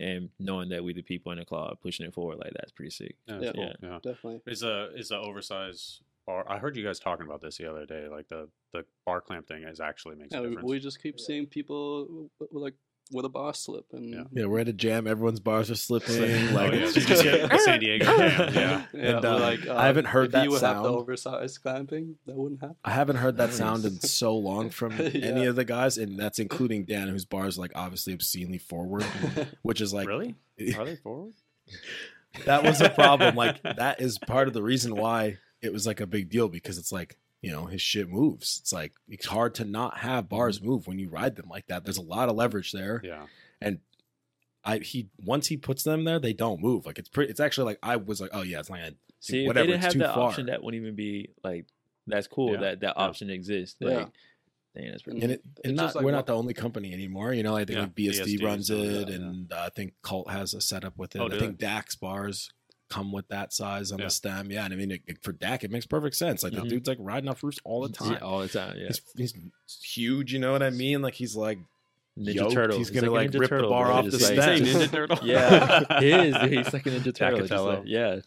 And knowing that We the People in the Claw are pushing it forward like that's pretty sick. Yeah, yeah. Cool. yeah. definitely. Is a is an oversized. I heard you guys talking about this the other day. Like the, the bar clamp thing is actually makes yeah, a difference. We just keep seeing people like with a bar slip. And yeah, yeah we're at a jam. Everyone's bars are slipping. Like, oh, yeah. Did you see the San Diego jam? Yeah. yeah and, uh, like, uh, I haven't heard if that you would sound. Have the oversized clamping, that wouldn't happen. I haven't heard that sound in so long from yeah. any of the guys, and that's including Dan, whose bar is like obviously obscenely forward, which is like really are they forward? That was a problem. Like, that is part of the reason why it was like a big deal, because it's like, you know, his shit moves. It's like, it's hard to not have bars move when you ride them like that. There's a lot of leverage there. Yeah. And I, he, once he puts them there, they don't move. Like, it's pretty, it's actually like, I was like, oh yeah, it's not gonna see whatever. If they didn't it's have that far. Option, that wouldn't even be like, that's cool. Yeah. That, that yeah. option exists. Like, yeah. Dang, that's pretty cool. And, it, and not, like, we're not the only company anymore. You know, I think yeah. like B S D, B S D runs so, it. Yeah, and yeah. Uh, I think Cult has a setup with it. Oh, I think Dax bars come with that size on yeah. the stem. Yeah. And I mean, it, it, for Dak, it makes perfect sense. Like, mm-hmm. the dude's like riding off roofs all the time. Yeah, all the time. Yeah. He's, he's huge. You know what I mean? Like, he's like Ninja Turtle. He's, he's going like to like rip turtle, the bar off the like, stem. He's Ninja Turtle. Yeah. He is. He's like a Ninja Turtle. Like, yeah.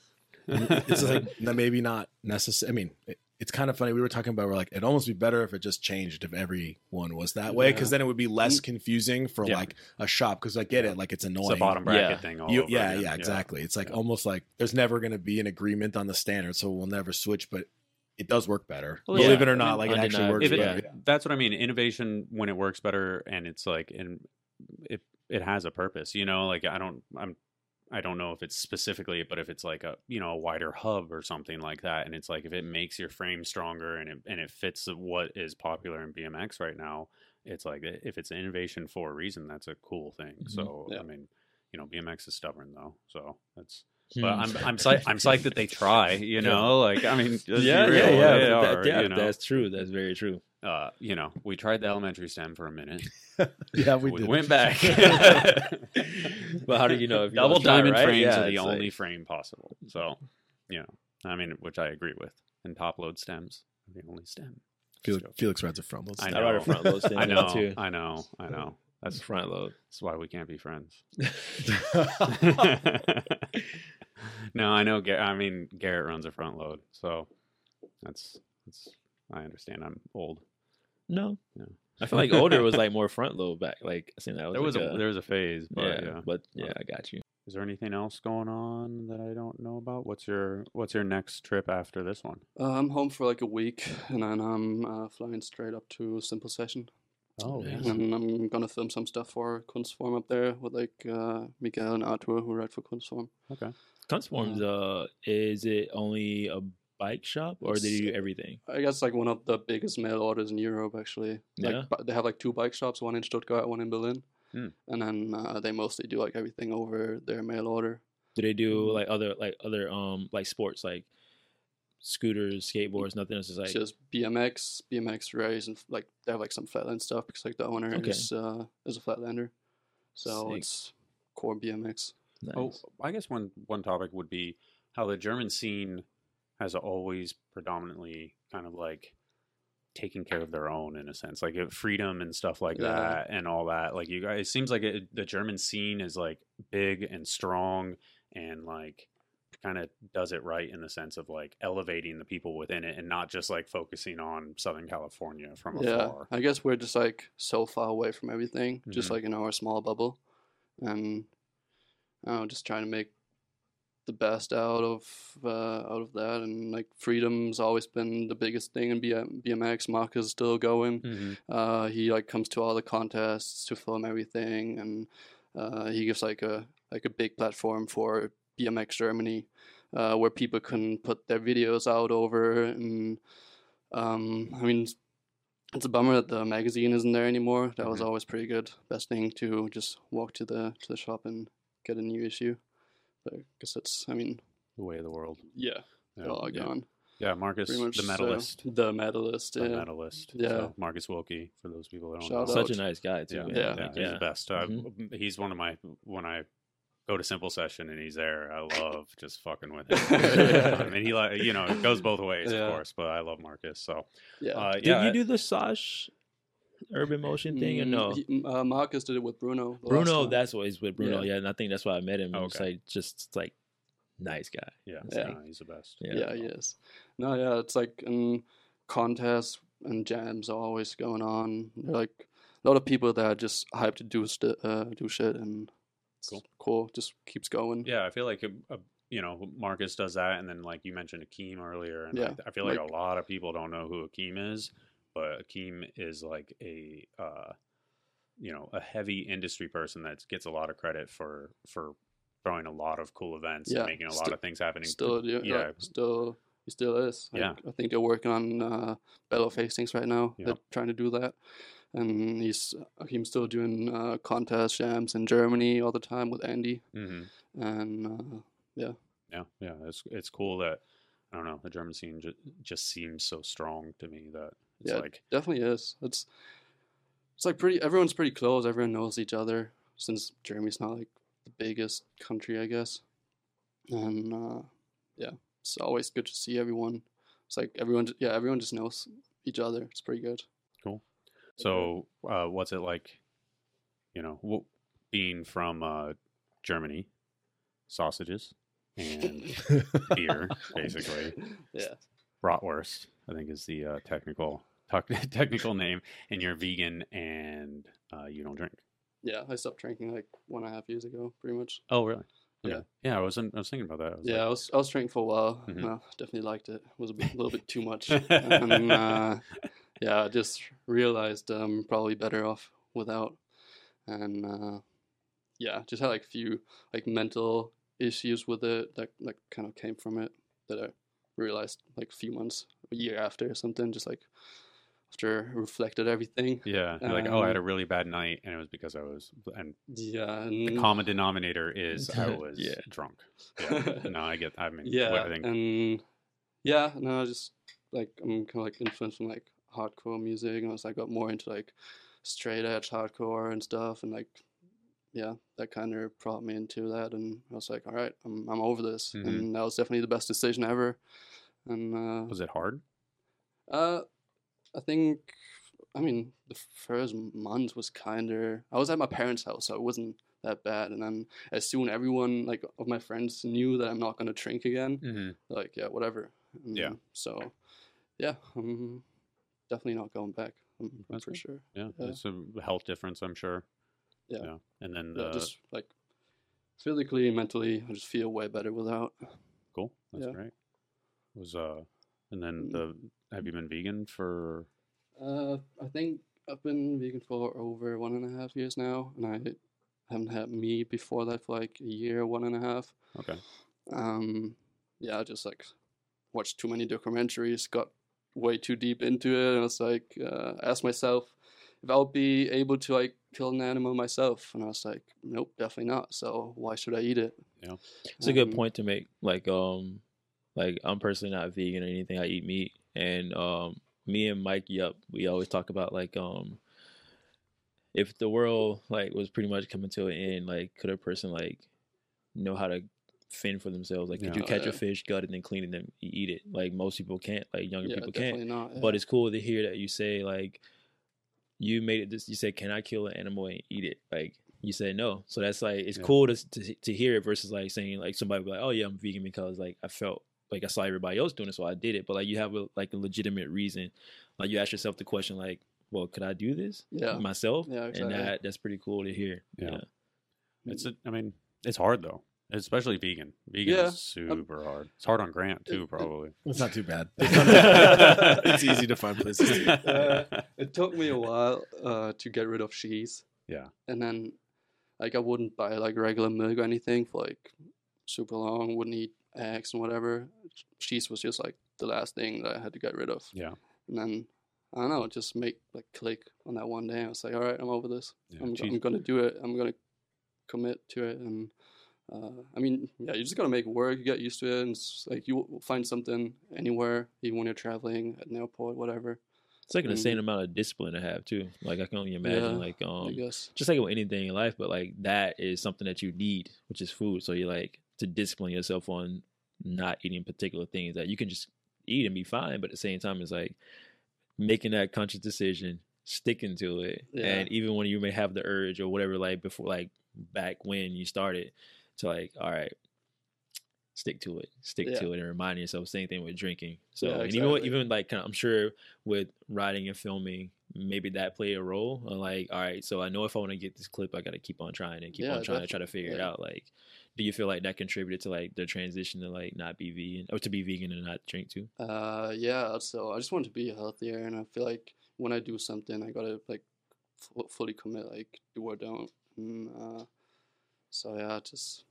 It's like, maybe not necessary. I mean, it, it's kind of funny. We were talking about, we're like, it'd almost be better if it just changed, if everyone was that way, because yeah. then it would be less confusing for yeah. like a shop. Because I get it, like, it's annoying. It's a bottom bracket yeah. thing. All you, over yeah, again. yeah, exactly. Yeah. It's like yeah. almost like there's never going to be an agreement on the standard, so we'll never switch. But it does work better, well, believe yeah. it or not. I mean, like, it actually not. works it, better. Yeah. That's what I mean. Innovation, when it works better, and it's like, and it it has a purpose. You know, like, I don't, I'm. I don't know if it's specifically, but if it's like a, you know, a wider hub or something like that. And it's like, if it makes your frame stronger and it, and it fits what is popular in B M X right now, it's like, if it's innovation for a reason, that's a cool thing. Mm-hmm. So, yeah. I mean, you know, B M X is stubborn though. So that's, but I'm, I'm, psyched, I'm psyched that they try, you know, yeah. like, I mean, yeah, real, yeah, yeah, yeah, are, that, yeah you know? That's true. That's very true. Uh, you know, we tried the elementary stem for a minute. yeah, we, we did. went back. But how do you know? If you Double diamond try, right? frames yeah, are the only like... frame possible. So, you know, I mean, which I agree with. And top load stems are the only stem. Felix, Felix rides a front load stem. I know. I ride a front load stem. I know. Too. I know. I know. That's front load. That's why we can't be friends. No, I know. I mean, Garrett runs a front load. So that's, that's, I understand. I'm old. No, yeah. I feel like older was like more front load back. Like I seen that was there was like a, a there was a phase, but yeah, yeah. But yeah, I got you. Is there anything else going on that I don't know about? What's your What's your next trip after this one? Uh, I'm home for like a week, and then I'm uh, flying straight up to Simple Session. Oh, nice. And I'm gonna film some stuff for Kunstform up there with like uh, Miguel and Artur, who ride for Kunstform. Okay, Kunstform's uh, is it only a bike shop, or it's, they do everything? I guess like one of the biggest mail orders in Europe, actually. Like, yeah. They have like two bike shops, one in Stuttgart, one in Berlin. Hmm. And then uh, they mostly do like everything over their mail order. Do they do like other like other um like sports, like scooters, skateboards, nothing else? Is like just B M X, B M X race, and like they have like some flatland stuff because like the owner okay. is uh is a flatlander, so Sick. It's core B M X. Nice. Oh, I guess one one topic would be how the German scene has always predominantly kind of like taking care of their own in a sense, like freedom and stuff like yeah. that and all that. Like you guys, it seems like it, the German scene is like big and strong and like kind of does it right in the sense of like elevating the people within it and not just like focusing on Southern California from afar. Yeah, I guess we're just like so far away from everything, mm-hmm. just like in our small bubble, and I don't know, just trying to make the best out of uh, out of that. And like freedom's always been the biggest thing in B M X. Marcus is still going. Mm-hmm. Uh, he like comes to all the contests to film everything, and uh, he gives like a like a big platform for B M X Germany, uh, where people can put their videos out over. And um, I mean, it's a bummer that the magazine isn't there anymore. That mm-hmm. was always pretty good. Best thing to just walk to the to the shop and get a new issue. I guess that's, I mean... the way of the world. Yeah. They're yeah, all gone. Yeah, yeah Marcus, much, the medalist. So, the medalist, yeah. The medalist. Yeah. So Marcus Wilke, for those people that don't Shout know. Out. Such a nice guy, too. Yeah, yeah. yeah. yeah. He's the best. Mm-hmm. I, he's one of my... When I go to Simple Session and he's there, I love just fucking with him. yeah. um, and he, like, you know, it goes both ways, yeah. of course, but I love Marcus, so... Yeah. Uh, Did yeah, you I, do the Sash... Urban Motion thing, or no? He, uh, Marcus did it with Bruno. Bruno, that's what he's with Bruno. Yeah. yeah, and I think that's why I met him. Oh, okay. It's like just like nice guy. Yeah, yeah. Like, no, he's the best. Yeah, yeah, he is. No, yeah, it's like um, contests and jams are always going on. Like a lot of people that are just hyped to do st- uh, do shit, and cool. cool, just keeps going. Yeah, I feel like a, a, you know, Marcus does that, and then like you mentioned Akeem earlier, and yeah, like, I feel like, like a lot of people don't know who Akeem is, but Akeem is like a uh, you know, a heavy industry person that gets a lot of credit for for throwing a lot of cool events, yeah, and making a still, lot of things happening. Still, yeah, yeah. Right, still. He still is. Yeah. I, I think they're working on uh, Battle Facings right now. Yep. They're trying to do that. And he's he's still doing uh, contest jams in Germany all the time with Andy. Mm-hmm. And uh, yeah. Yeah. Yeah. It's, it's cool that, I don't know, the German scene ju- just seems so strong to me that it's yeah, like. It definitely is. It's, it's like pretty, everyone's pretty close. Everyone knows each other since Germany's not like the biggest country, I guess. And uh, yeah. It's always good to see everyone. It's like everyone, yeah, everyone just knows each other. It's pretty good. Cool. So, uh, what's it like, you know, being from uh, Germany, sausages and beer, basically. Yeah. Bratwurst, I think, is the uh, technical t- technical name. And you're vegan and uh, you don't drink. Yeah, I stopped drinking like one and a half years ago, pretty much. Oh, really? Okay. Yeah, yeah. I was I was thinking about that. I was yeah, like... I was I was drinking for a while. Mm-hmm. No, definitely liked it. It was a bit, little bit too much. And uh, yeah, I just realized I'm probably better off without. And uh, yeah, just had like a few like mental issues with it that like kind of came from it that I realized like a few months, a year after or something. Just like after I reflected everything. Yeah, um, like oh, I had a really bad night, and it was because I was and yeah, and... the common denominator is I was yeah. drunk. Yeah. No, I get. I mean, yeah, I think. And yeah, no, just like I'm kind of like influenced from like hardcore music, and I was like got more into like straight edge hardcore and stuff, and like yeah, that kind of brought me into that, and I was like, all right, I'm I'm over this, mm-hmm. and that was definitely the best decision ever. And uh, was it hard? Uh. I think, I mean, the first month was kind of, I was at my parents' house, so it wasn't that bad. And then as soon everyone, like, of my friends knew that I'm not going to drink again, mm-hmm. like, yeah, whatever. And yeah. So, yeah, I'm definitely not going back, I'm, that's for good. Sure. Yeah, it's yeah. a health difference, I'm sure. Yeah. yeah. And then the... Yeah, just, like, physically, mentally, I just feel way better without. Cool, that's yeah. great. It was, uh, and then mm. the... Have you been vegan for? Uh, I think I've been vegan for over one and a half years now, and I haven't had meat before that for like a year, one and a half. Okay. Um, yeah, I just like watched too many documentaries, got way too deep into it, and I was like, uh, asked myself if I would be able to like kill an animal myself, and I was like, nope, definitely not. So why should I eat it? Yeah, it's um, a good point to make. Like, um, like I'm personally not vegan or anything. I eat meat. And um, me and Mike Yup, we always talk about like um, if the world like was pretty much coming to an end, like could a person like know how to fend for themselves? Like, yeah, could you catch yeah. a fish, gut it, and then clean it and eat it? Like most people can't. Like younger yeah, people can't. Not, yeah. But it's cool to hear that you say like you made it. This you said, can I kill an animal and eat it? Like you said no. So that's like it's yeah. cool to, to to hear it versus like saying like somebody be like, oh yeah, I'm vegan because like I felt. Like I saw everybody else doing it, so I did it. But like you have a, like a legitimate reason. Like you ask yourself the question, like, "Well, could I do this yeah. myself?" Yeah, exactly. And that that's pretty cool to hear. Yeah, yeah. it's. A, I mean, it's hard though, especially vegan. Vegan yeah. is super I'm, hard. It's hard on Grant too, it, probably. It's not too bad. It's easy to find places. To uh, it took me a while uh, to get rid of cheese. Yeah, and then like I wouldn't buy like regular milk or anything for like super long. Wouldn't eat eggs and whatever. Cheese was just like the last thing that I had to get rid of. Yeah. And then I don't know, just make like click on that one day. I was like, all right, I'm over this. Yeah, I'm, I'm gonna do it. I'm gonna commit to it. And uh, I mean, yeah, you just gotta make it work. You get used to it, and it's like you find something anywhere, even when you're traveling at an airport, whatever. It's like an insane mm-hmm. amount of discipline to have too. Like I can only imagine, yeah, like um, just like with anything in life, but like that is something that you need, which is food. So you're like to discipline yourself on not eating particular things that you can just eat and be fine, but at the same time it's like making that conscious decision, sticking to it, yeah. and even when you may have the urge or whatever, like before, like back when you started, to like, all right, stick to it, stick yeah. to it, and remind yourself. Same thing with drinking. So yeah, exactly. and even even like kind of, I'm sure with writing and filming, maybe that played a role. Or like, all right, so I know if I want to get this clip, I got to keep on trying and keep yeah, on trying definitely. to try to figure yeah. it out. Like, do you feel like that contributed to like the transition to like not be vegan or to be vegan and not drink too? Uh, yeah. So I just want to be healthier, and I feel like when I do something, I gotta like f- fully commit, like do or don't. And, uh, so yeah, just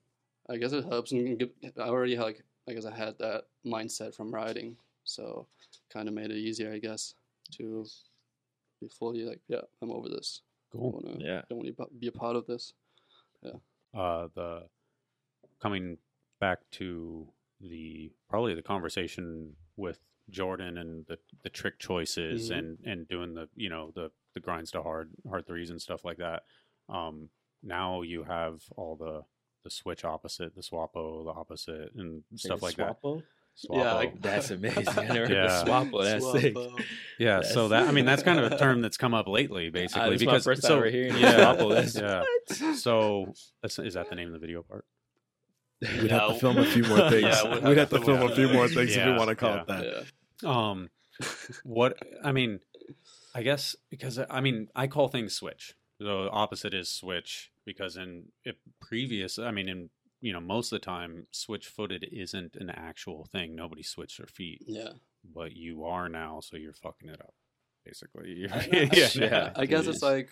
I guess it helps. And give, I already had, like I guess I had that mindset from riding, so kind of made it easier, I guess, to be fully like, yeah, I'm over this. Cool. I wanna, yeah. Don't want to be a part of this. Yeah. Uh, the coming back to the probably the conversation with Jordan and the, the trick choices mm-hmm. and, and doing the you know the, the grinds to hard hard threes and stuff like that. Um, now you have all the the switch opposite, the swapo, the opposite, and stuff like that. Swapo? Swap-o. Yeah, like, that's amazing. I never heard yeah. the swappo. That's swap-o. sick. Yeah, that's so sick. that I mean that's kind of a term that's come up lately, basically. Uh, that's because my first so, time we're hearing yeah, swappo. That's yeah. What? So that's, is that the name of the video part? We'd no. have to film a few more things. yeah, we'd, we'd have to film a few more things yeah, if we want to call yeah, it that. Yeah. Um, what I mean, I guess because I mean I call things switch. The opposite is switch because in previous, I mean in. you know, most of the time, switch-footed isn't an actual thing. Nobody switched their feet. Yeah. But you are now, so you're fucking it up, basically. I, I, yeah. yeah. I guess it's like,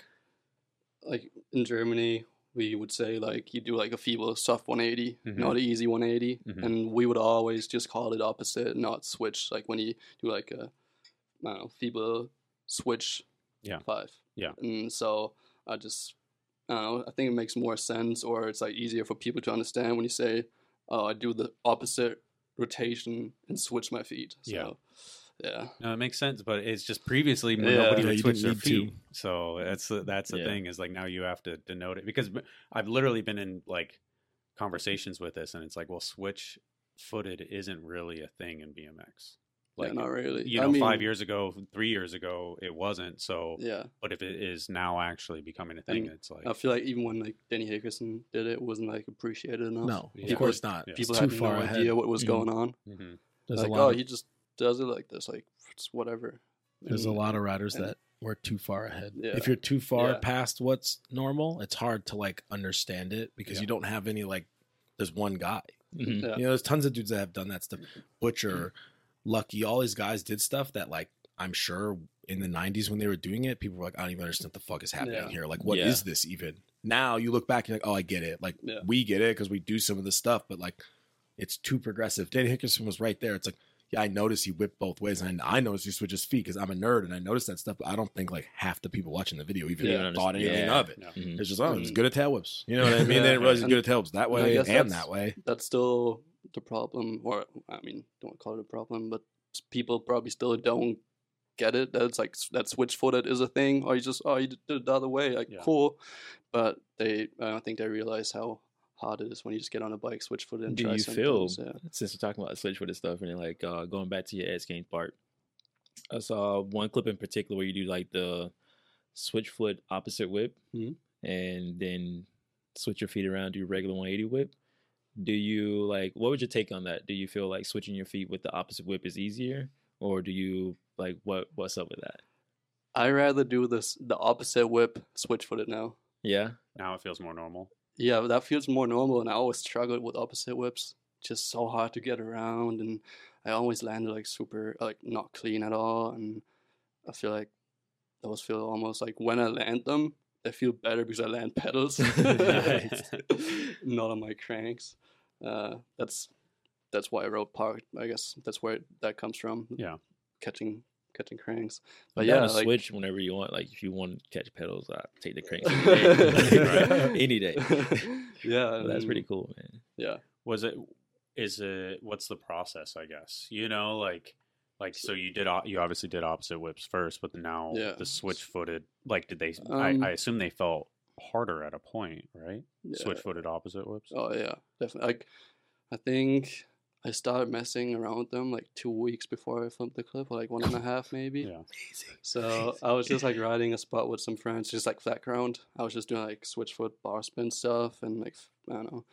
like in Germany, we would say, like, you do, like, a feeble, soft one eighty, mm-hmm. not an easy one eighty. Mm-hmm. And we would always just call it opposite, not switch. Like, when you do, like, a, I don't know, feeble switch yeah. five. Yeah. And so I just... Uh, I think it makes more sense, or it's like easier for people to understand when you say, "Oh, I do the opposite rotation and switch my feet." So, yeah, yeah, no, it makes sense. But it's just previously yeah. nobody yeah, would switch their feet, to. so that's that's the yeah. thing is like now you have to denote it because I've literally been in like conversations with this, and it's like, well, switch footed isn't really a thing in B M X. Like, yeah, not really. You know, I mean, five years ago, three years ago, it wasn't. So, yeah. But if it is now actually becoming a thing, and it's like I feel like even when like Danny Hickerson did it, it wasn't like appreciated enough. No, yeah. of course not. Yeah. People it's had too no far idea ahead. what was mm-hmm. going on. Mm-hmm. There's like, a lot oh, of, he just does it like this, like it's whatever. There's and, a lot of riders and, that were too far ahead. Yeah. If you're too far yeah. past what's normal, it's hard to like understand it because yeah. you don't have any like. There's one guy. Mm-hmm. Yeah. You know, there's tons of dudes that have done that stuff. Butcher. Lucky, all these guys did stuff that, like, I'm sure in the nineties when they were doing it, people were like, I don't even understand what the fuck is happening yeah. here. Like, what yeah. is this even? Now you look back and you're like, oh, I get it. Like, yeah. we get it because we do some of this stuff, but, like, it's too progressive. Danny Hickerson was right there. It's like, yeah, I noticed he whipped both ways, and I noticed he switched his feet because I'm a nerd, and I noticed that stuff, but I don't think, like, half the people watching the video even yeah, thought anything yeah. of it. No. Mm-hmm. It's just, oh, he's good at tail whips. You know what I mean? yeah. They didn't realize he's good at tail whips that way and, and that way. That's still... the problem, or I mean, don't call it a problem, but people probably still don't get it. That's like that switch footed is a thing, or you just oh you did it the other way, like yeah. cool. But they, I don't think they realize how hard it is when you just get on a bike, switch footed. And do try you feel yeah. since we're talking about switch footed stuff and you're like uh, going back to your X Games part? I saw one clip in particular where you do like the switch foot opposite whip, mm-hmm. and then switch your feet around, do your regular one eighty whip. Do you like what would your take on that? Do you feel like switching your feet with the opposite whip is easier, or do you like what what's up with that? I rather do this the opposite whip switch footed now. Yeah, now it feels more normal. Yeah, that feels more normal, and I always struggled with opposite whips. Just so hard to get around, and I always landed like super like not clean at all. And I feel like those feel almost like when I land them, they feel better because I land pedals, not on my cranks. Uh, that's that's why I wrote park. I guess that's where it, that comes from. Yeah, catching catching cranks. But you yeah, like, switch whenever you want. Like if you want to catch pedals, I take the cranks any day. Yeah, that's pretty cool, man. Yeah. Was it? Is it? What's the process? I guess you know, like. Like, so you did, you obviously did opposite whips first, but now yeah. the switch footed, like, did they, um, I, I assume they felt harder at a point, right? Yeah. Switch footed opposite whips. Oh, yeah, definitely. Like, I think I started messing around with them like two weeks before I filmed the clip, or like one and a half maybe. Yeah. Amazing. So I was just like riding a spot with some friends, just like flat ground. I was just doing like switch foot bar spin stuff and like, I don't know,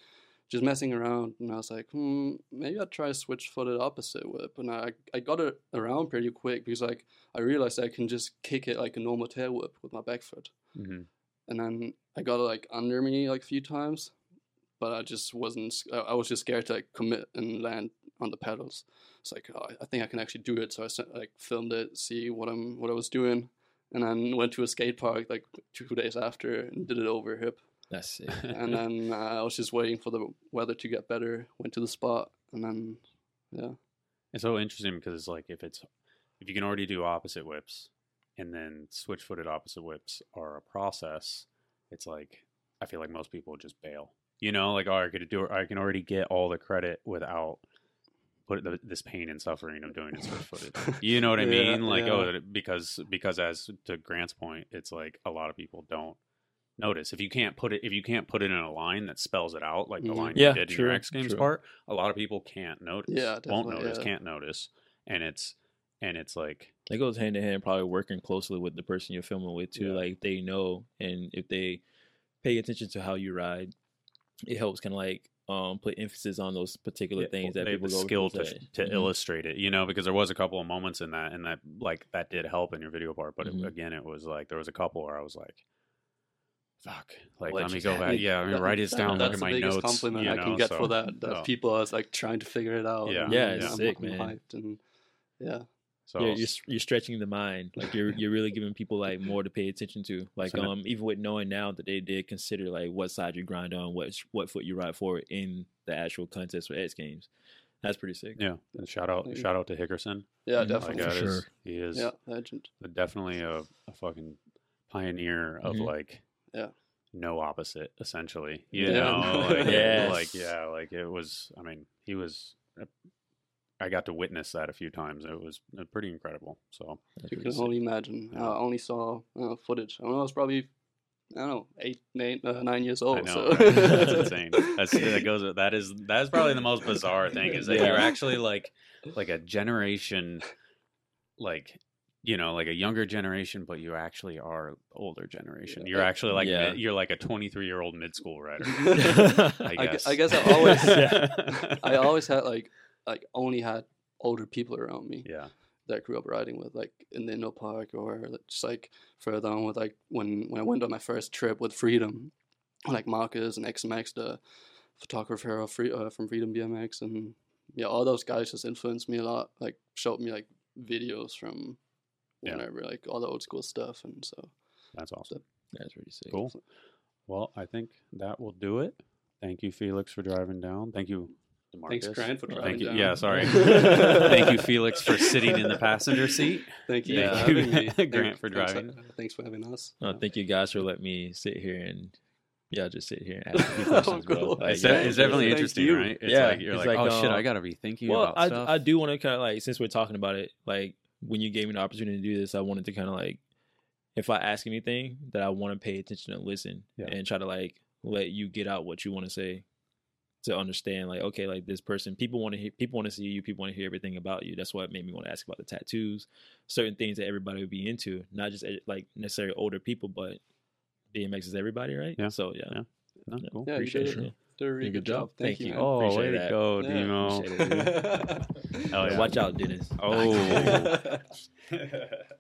just messing around, and I was like, hmm, maybe I'll try to switch for the opposite whip. And I I got it around pretty quick because like I realized I can just kick it like a normal tail whip with my back foot. Mm-hmm. And then I got it like under me like a few times, but I just wasn't, I was just scared to like commit and land on the pedals. It's like, oh, I think I can actually do it. So I sent, like filmed it, see what I'm, what I was doing. And then went to a skate park like two days after and did it over hip. That's sick. And then uh, I was just waiting for the weather to get better. Went to the spot, and then yeah. It's so interesting because it's like if it's if you can already do opposite whips, and then switch-footed opposite whips are a process. It's like I feel like most people just bail. You know, like oh, I could do it. I can already get all the credit without put the, this pain and suffering of doing it switch-footed. You know what I yeah, mean? Like yeah. oh, because because as to Grant's point, it's like a lot of people don't notice if you can't put it if you can't put it in a line that spells it out like the mm-hmm. line yeah, you did true, in your X Games true. part. A lot of people can't notice, yeah, won't notice, yeah. can't notice, and it's and it's like it goes hand in hand. Probably working closely with the person you're filming with too. Yeah. Like they know, and if they pay attention to how you ride, it helps kind of like um put emphasis on those particular yeah, things well, that people go skill to to, to mm-hmm. illustrate it. You know, because there was a couple of moments in that and that like that did help in your video part, but mm-hmm. it, again, it was like there was a couple where I was like. Fuck! Like, well, let me go back. Yeah, I mean, that, write this down. Look at my notes. That's the biggest compliment you know, I can get so, for that. that oh. People are like trying to figure it out. Yeah, yeah, it's yeah, sick, I'm, man. I'm hyped and, yeah. So yeah, you're you're stretching the mind. Like you're you're really giving people like more to pay attention to. Like so um, that, even with knowing now that they did consider like what side you grind on, what what foot you ride for in the actual contest for X Games. That's pretty sick. Yeah, and shout out Maybe. shout out to Hickerson. Yeah, definitely. Like, for sure. Is, he is yeah, legend. Definitely a, a fucking pioneer of mm-hmm. like. Yeah. No opposite, essentially. You yeah. know, like, yes. like, yeah, like it was, I mean, he was, I got to witness that a few times. It was pretty incredible. So you can only imagine. Yeah. I only saw uh, footage. I, mean, I was probably, I don't know, eight, eight uh, nine years old. I know, so. Right? That's insane. That's, that goes, that is, that is probably the most bizarre thing is that yeah. you're actually like, like a generation, like, you know, like a younger generation, but you actually are older generation. You're actually like yeah. mid, you're like a twenty-three-year-old mid-school rider. I guess. I, I guess I always, yeah. I always had like, like only had older people around me. Yeah, that I grew up riding with, like in the indoor park, or just like further on with like when when I went on my first trip with Freedom, like Marcus and X Max, the photographer free, uh, from Freedom B M X, and yeah, all those guys just influenced me a lot. Like showed me like videos from. Yeah. Whenever, like all the old school stuff, and so that's awesome. So, that's really sick. Cool. Well, I think that will do it. Thank you, Felix, for driving down. Thank you, Marcus. Thanks, Grant, for driving Thank you. down. Yeah, sorry. Thank you, Felix, for sitting in the passenger seat. Thank you, yeah. for Thank you. Grant, for driving. Thanks, uh, thanks for having us. Oh, thank you, guys, for letting me sit here and. Yeah, I'll just sit here and ask a few questions. oh, cool. like, it's, yeah, it's definitely interesting, you. right? It's yeah, like you're like, like, oh um, shit, I gotta be thinking well, about I, stuff. I do want to kind of like, since we're talking about it, like. When you gave me the opportunity to do this, I wanted to kind of like, if I ask anything, that I want to pay attention and listen yeah. and try to like let you get out what you want to say to understand like, okay, like this person, people want to hear, people want to see you, people want to hear everything about you. That's what made me want to ask about the tattoos, certain things that everybody would be into, not just like necessarily older people, but B M X is everybody, right? Yeah. So yeah. yeah. No, yeah. Cool. yeah Appreciate it. Sure. Did a really good, good job. job. Thank, Thank you. you oh, Appreciate way that. to go, yeah. Demo. It, oh, yeah. Watch out, Dennis. Oh.